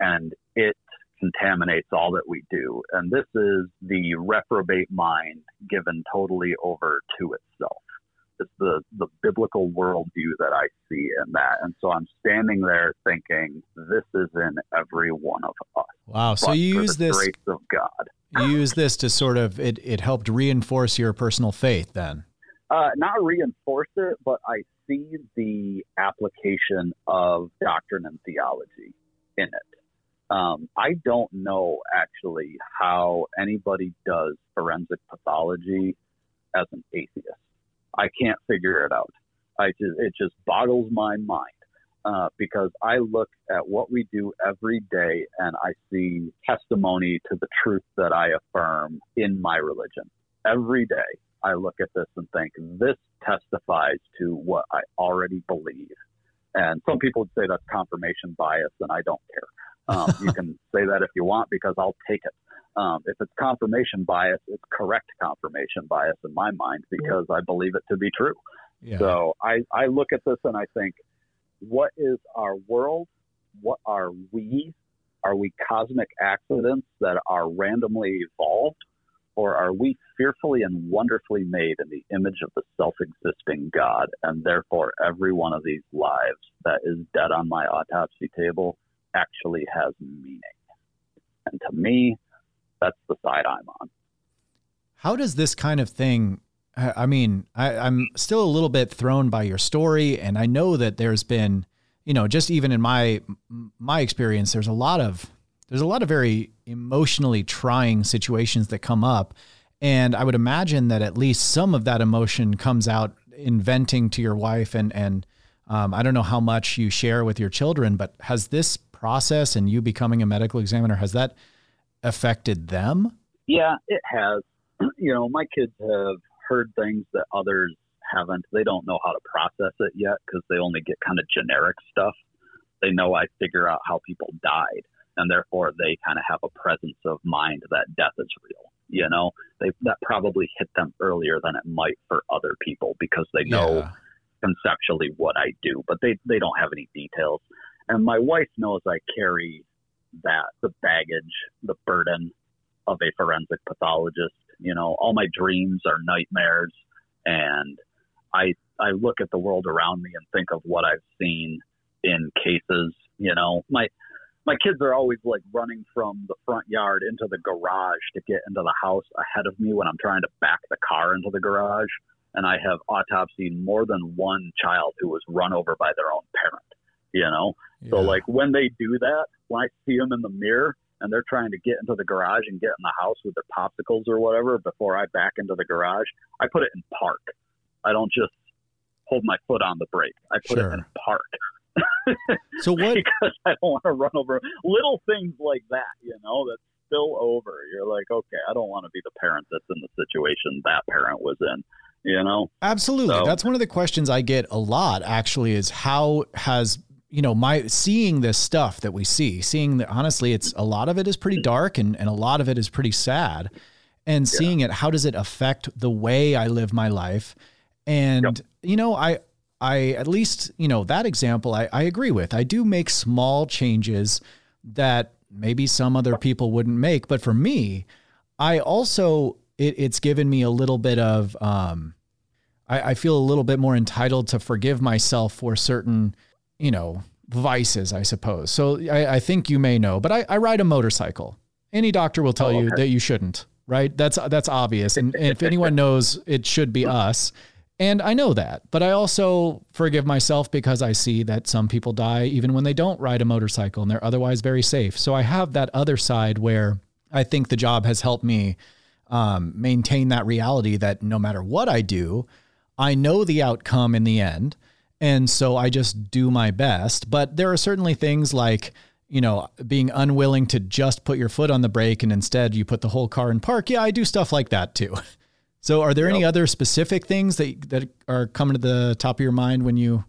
And it contaminates all that we do. And this is the reprobate mind given totally over to itself. It's the, the biblical worldview that I see in that. And so I'm standing there thinking, this is in every one of us. Wow. So you use this grace of God. You use this to sort of, it, it helped reinforce your personal faith then. Uh, not reinforce it, but I see the application of doctrine and theology in it. Um, I don't know actually how anybody does forensic pathology as an atheist. I can't figure it out. I just, it just boggles my mind uh, because I look at what we do every day and I see testimony to the truth that I affirm in my religion. Every day I look at this and think, this testifies to what I already believe. And some people would say that's confirmation bias, and I don't care. um, you can say that if you want, because I'll take it. Um, if it's confirmation bias, it's correct confirmation bias in my mind, because I believe it to be true. Yeah. So I, I look at this and I think, what is our world? What are we? Are we cosmic accidents that are randomly evolved? Or are we fearfully and wonderfully made in the image of the self-existing God? And therefore, every one of these lives that is dead on my autopsy table actually has meaning. And to me, that's the side I'm on. How does this kind of thing I mean, I, I'm still a little bit thrown by your story. And I know that there's been, you know, just even in my, my experience, there's a lot of, there's a lot of very emotionally trying situations that come up. And I would imagine that at least some of that emotion comes out in venting to your wife. And, and um, I don't know how much you share with your children, but has this process and you becoming a medical examiner, has that affected them? Yeah, it has. You know, my kids have heard things that others haven't. They don't know how to process it yet because they only get kind of generic stuff. They know I figure out how people died, and therefore they kind of have a presence of mind that death is real. You know, they, that probably hit them earlier than it might for other people because they know yeah. conceptually what I do, but they, they don't have any details. And my wife knows I carry that, the baggage, the burden of a forensic pathologist. You know, all my dreams are nightmares, and I I look at the world around me and think of what I've seen in cases. You know, my my kids are always like running from the front yard into the garage to get into the house ahead of me when I'm trying to back the car into the garage. And I have autopsied more than one child who was run over by their own parent, you know? Yeah. So like when they do that, when I see them in the mirror, and they're trying to get into the garage and get in the house with their popsicles or whatever before I back into the garage, I put it in park. I don't just hold my foot on the brake. I put sure. it in park. So what? Because I don't want to run over. Little things like that, you know, that spill over. You're like, okay, I don't want to be the parent that's in the situation that parent was in, you know? Absolutely. So, that's one of the questions I get a lot, actually, is how has... you know, my seeing this stuff that we see, seeing that, honestly, it's a lot of it is pretty dark and, and a lot of it is pretty sad, and yeah. seeing it, how does it affect the way I live my life? And, yep. you know, I, I, at least, you know, that example, I, I agree with. I do make small changes that maybe some other people wouldn't make, but for me, I also, it, it's given me a little bit of, um, I, I feel a little bit more entitled to forgive myself for certain, you know, vices, I suppose. So I, I think you may know, but I, I ride a motorcycle. Any doctor will tell oh, okay. you that you shouldn't, right? That's, that's obvious. And, and if anyone knows, it should be us. And I know that, but I also forgive myself because I see that some people die even when they don't ride a motorcycle and they're otherwise very safe. So I have that other side where I think the job has helped me um, maintain that reality that no matter what I do, I know the outcome in the end. And so I just do my best, but there are certainly things like, you know, being unwilling to just put your foot on the brake and instead you put the whole car in park. Yeah, I do stuff like that too. So are there yep. any other specific things that that are coming to the top of your mind when you,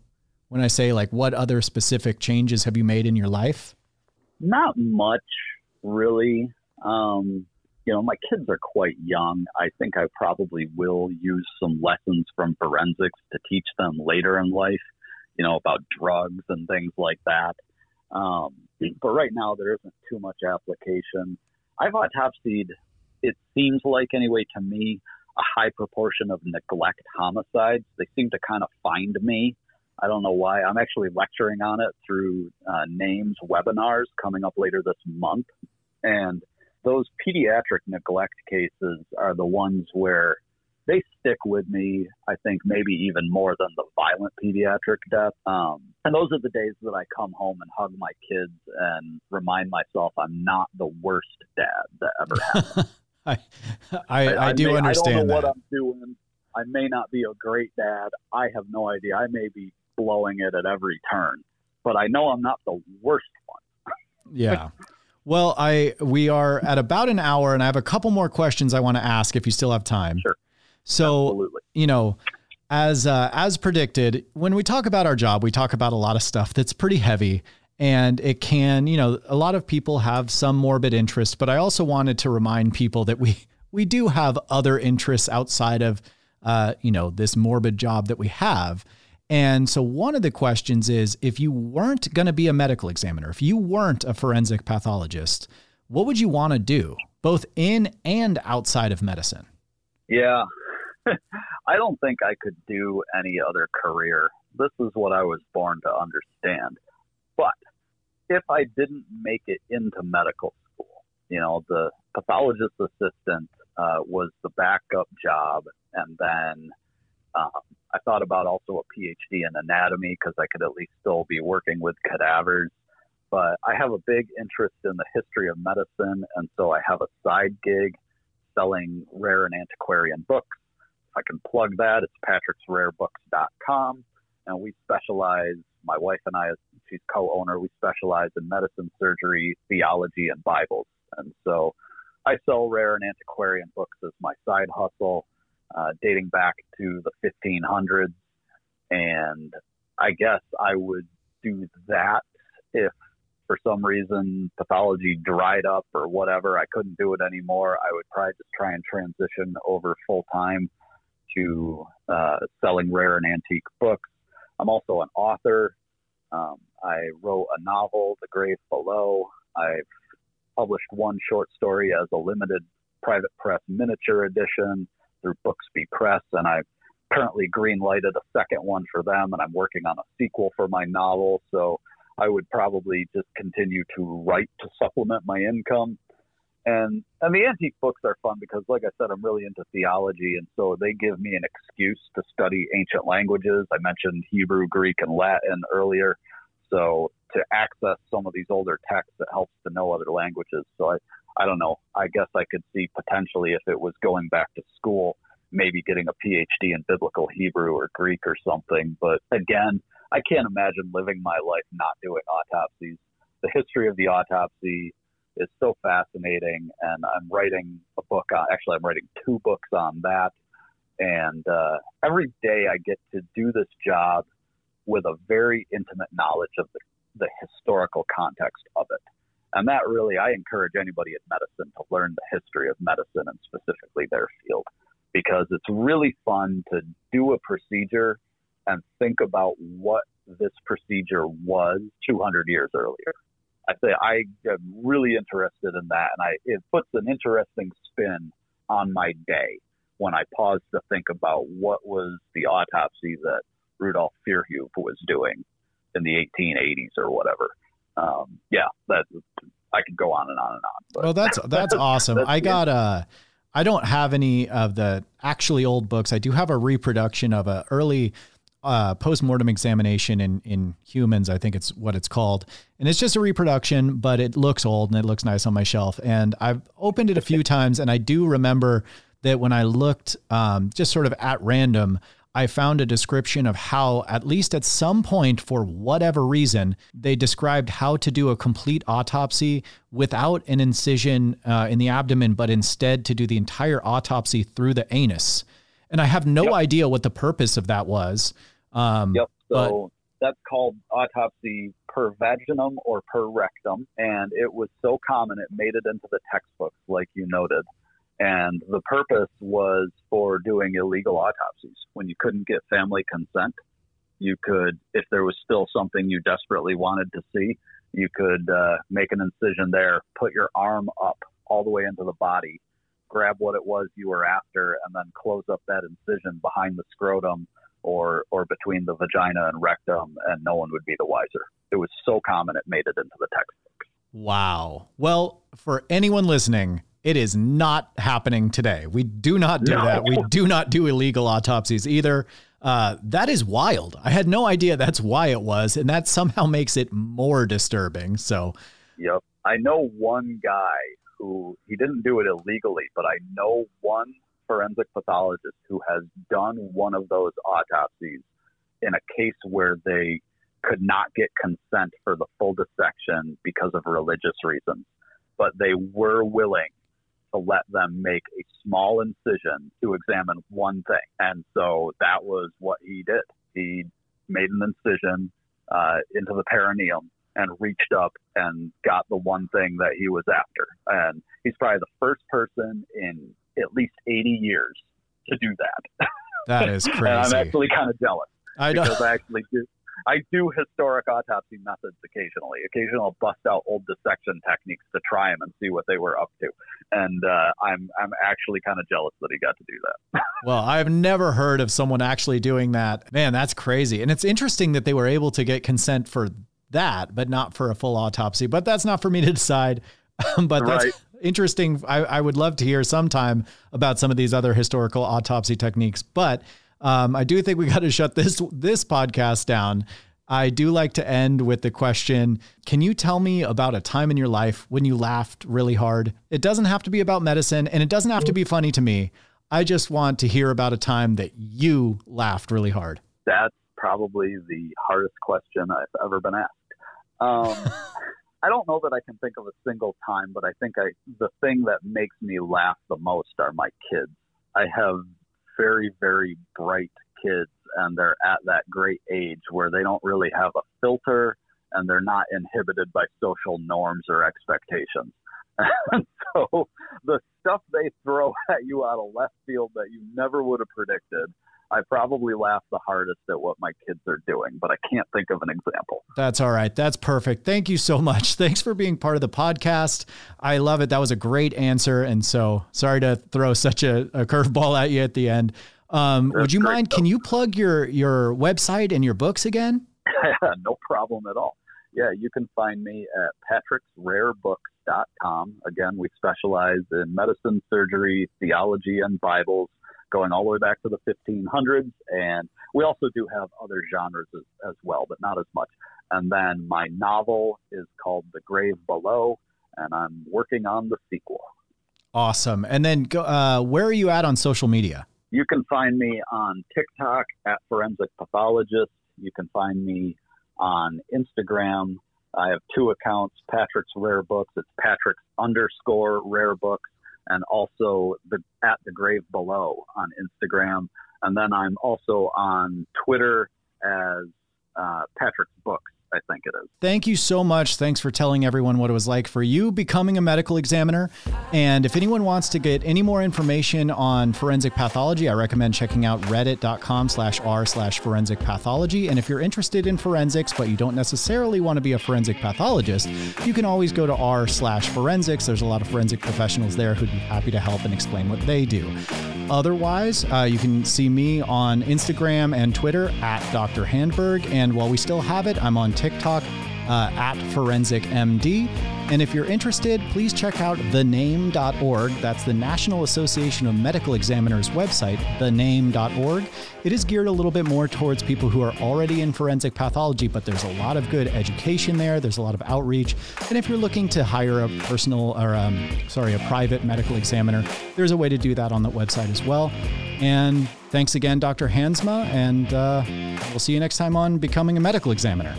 when I say like, what other specific changes have you made in your life? Not much really. Um, you know, my kids are quite young. I think I probably will use some lessons from forensics to teach them later in life, you know, about drugs and things like that. Um, but right now there isn't too much application. I've autopsied, it seems like anyway to me, a high proportion of neglect homicides. They seem to kind of find me. I don't know why. I'm actually lecturing on it through uh, NAMES webinars coming up later this month. And those pediatric neglect cases are the ones where they stick with me, I think, maybe even more than the violent pediatric death. Um, and those are the days that I come home and hug my kids and remind myself I'm not the worst dad that ever happened. I, I, I, I do may, understand I don't know that. What I'm doing. I may not be a great dad. I have no idea. I may be blowing it at every turn, but I know I'm not the worst one. Yeah. Well, I we are at about an hour, and I have a couple more questions I want to ask if you still have time. Sure. So, absolutely. You know, as uh, as predicted, when we talk about our job, we talk about a lot of stuff that's pretty heavy, and it can, you know, a lot of people have some morbid interest. But I also wanted to remind people that we we do have other interests outside of, uh, you know, this morbid job that we have. And so one of the questions is, if you weren't going to be a medical examiner, if you weren't a forensic pathologist, what would you want to do, both in and outside of medicine? Yeah, I don't think I could do any other career. This is what I was born to understand. But if I didn't make it into medical school, you know, the pathologist assistant uh, was the backup job. And then um, I thought about also a PhD in anatomy because I could at least still be working with cadavers. But I have a big interest in the history of medicine, and so I have a side gig selling rare and antiquarian books. If I can plug that, it's Patrick's Rare Books dot com, and we specialize, my wife and I, she's co-owner, we specialize in medicine, surgery, theology, and Bibles. And so I sell rare and antiquarian books as my side hustle, uh, dating back to the fifteen hundreds, and I guess I would do that if for some reason pathology dried up or whatever, I couldn't do it anymore. I would probably just try and transition over full time to uh, selling rare and antique books. I'm also an author. Um, I wrote a novel, The Grave Below. I've published one short story as a limited private press miniature edition through Booksby Press, and I apparently green-lighted a second one for them, and I'm working on a sequel for my novel. So I would probably just continue to write to supplement my income. And and the antique books are fun because, like I said, I'm really into theology. And so they give me an excuse to study ancient languages. I mentioned Hebrew, Greek, and Latin earlier. So to access some of these older texts, it helps to know other languages. So I, I don't know. I guess I could see potentially if it was going back to school, maybe getting a PhD in biblical Hebrew or Greek or something. But again, I can't imagine living my life not doing autopsies. The history of the autopsy is so fascinating, and I'm writing a book on, actually I'm writing two books on that. And uh, every day I get to do this job with a very intimate knowledge of the, the historical context of it. And that really, I encourage anybody in medicine to learn the history of medicine and specifically their field, because it's really fun to do a procedure and think about what this procedure was two hundred years earlier. I say I am really interested in that, and I, it puts an interesting spin on my day when I pause to think about what was the autopsy that Rudolf Virchow was doing in the eighteen eighties or whatever. Um, yeah, that I could go on and on and on. But. Well, that's that's awesome. that's, I got a. Uh... I don't have any of the actually old books. I do have a reproduction of a early uh, postmortem examination in, in humans. I think it's what it's called. And it's just a reproduction, but it looks old and it looks nice on my shelf. And I've opened it a few times. And I do remember that when I looked um, just sort of at random, I found a description of how, at least at some point, for whatever reason, they described how to do a complete autopsy without an incision uh, in the abdomen, but instead to do the entire autopsy through the anus. And I have no yep. idea what the purpose of that was. Um, yep. So but, that's called autopsy per vaginum or per rectum. And it was so common, it made it into the textbooks, like you noted. And the purpose was for doing illegal autopsies. When you couldn't get family consent, you could, if there was still something you desperately wanted to see, you could uh, make an incision there, put your arm up all the way into the body, grab what it was you were after, and then close up that incision behind the scrotum or, or between the vagina and rectum, and no one would be the wiser. It was so common it made it into the textbook. Wow. Well, for anyone listening, it is not happening today. We do not do no. that. We do not do illegal autopsies either. Uh, that is wild. I had no idea that's why it was, and that somehow makes it more disturbing. So, yep. I know one guy who, he didn't do it illegally, but I know one forensic pathologist who has done one of those autopsies in a case where they could not get consent for the full dissection because of religious reasons, but they were willing to let them make a small incision to examine one thing. And so that was what he did. He made an incision uh, into the perineum and reached up and got the one thing that he was after. And he's probably the first person in at least eighty years to do that. That is crazy. And I'm actually kind of jealous I because I actually do. I do historic autopsy methods occasionally. Occasionally I'll bust out old dissection techniques to try them and see what they were up to. And uh, I'm I'm actually kind of jealous that he got to do that. Well, I've never heard of someone actually doing that. Man, that's crazy. And it's interesting that they were able to get consent for that, but not for a full autopsy. But that's not for me to decide. but that's, right. interesting. I, I would love to hear sometime about some of these other historical autopsy techniques, but um, I do think we got to shut this, this podcast down. I do like to end with the question, can you tell me about a time in your life when you laughed really hard? It doesn't have to be about medicine and it doesn't have to be funny to me. I just want to hear about a time that you laughed really hard. That's probably the hardest question I've ever been asked. Um, I don't know that I can think of a single time, but I think I the thing that makes me laugh the most are my kids. I have very, very bright kids, and they're at that great age where they don't really have a filter, and they're not inhibited by social norms or expectations. And so the stuff they throw at you out of left field that you never would have predicted, I probably laugh the hardest at what my kids are doing, but I can't think of an example. That's all right. That's perfect. Thank you so much. Thanks for being part of the podcast. I love it. That was a great answer. And so sorry to throw such a, a curveball at you at the end. Um, would you mind, can you plug your, your website and your books again? No problem at all. Yeah, you can find me at Patrick's Rare Books dot com. Again, we specialize in medicine, surgery, theology, and Bibles, going all the way back to the fifteen hundreds. And we also do have other genres as, as well, but not as much. And then my novel is called The Grave Below, and I'm working on the sequel. Awesome. And then uh, where are you at on social media? You can find me on TikTok at Forensic Pathologist. You can find me on Instagram. I have two accounts, Patrick's Rare Books. It's Patrick's underscore Rare Books. And also the, at The Grave Below on Instagram. And then I'm also on Twitter as uh, Patrick's Books, I think it is. Thank you so much. Thanks for telling everyone what it was like for you becoming a medical examiner. And if anyone wants to get any more information on forensic pathology, I recommend checking out reddit.com slash r slash forensic pathology. And if you're interested in forensics, but you don't necessarily want to be a forensic pathologist, you can always go to r slash forensics. There's a lot of forensic professionals there who'd be happy to help and explain what they do. Otherwise, uh, you can see me on Instagram and Twitter at Doctor Handberg. And while we still have it, I'm on TikTok uh, at ForensicMD. And if you're interested, please check out the name dot org. That's the National Association of Medical Examiners website, the name dot org. It is geared a little bit more towards people who are already in forensic pathology, but there's a lot of good education there. There's a lot of outreach. And if you're looking to hire a personal or, um, sorry, a private medical examiner, there's a way to do that on that website as well. And thanks again, Doctor Hansma, and uh, we'll see you next time on Becoming a Medical Examiner.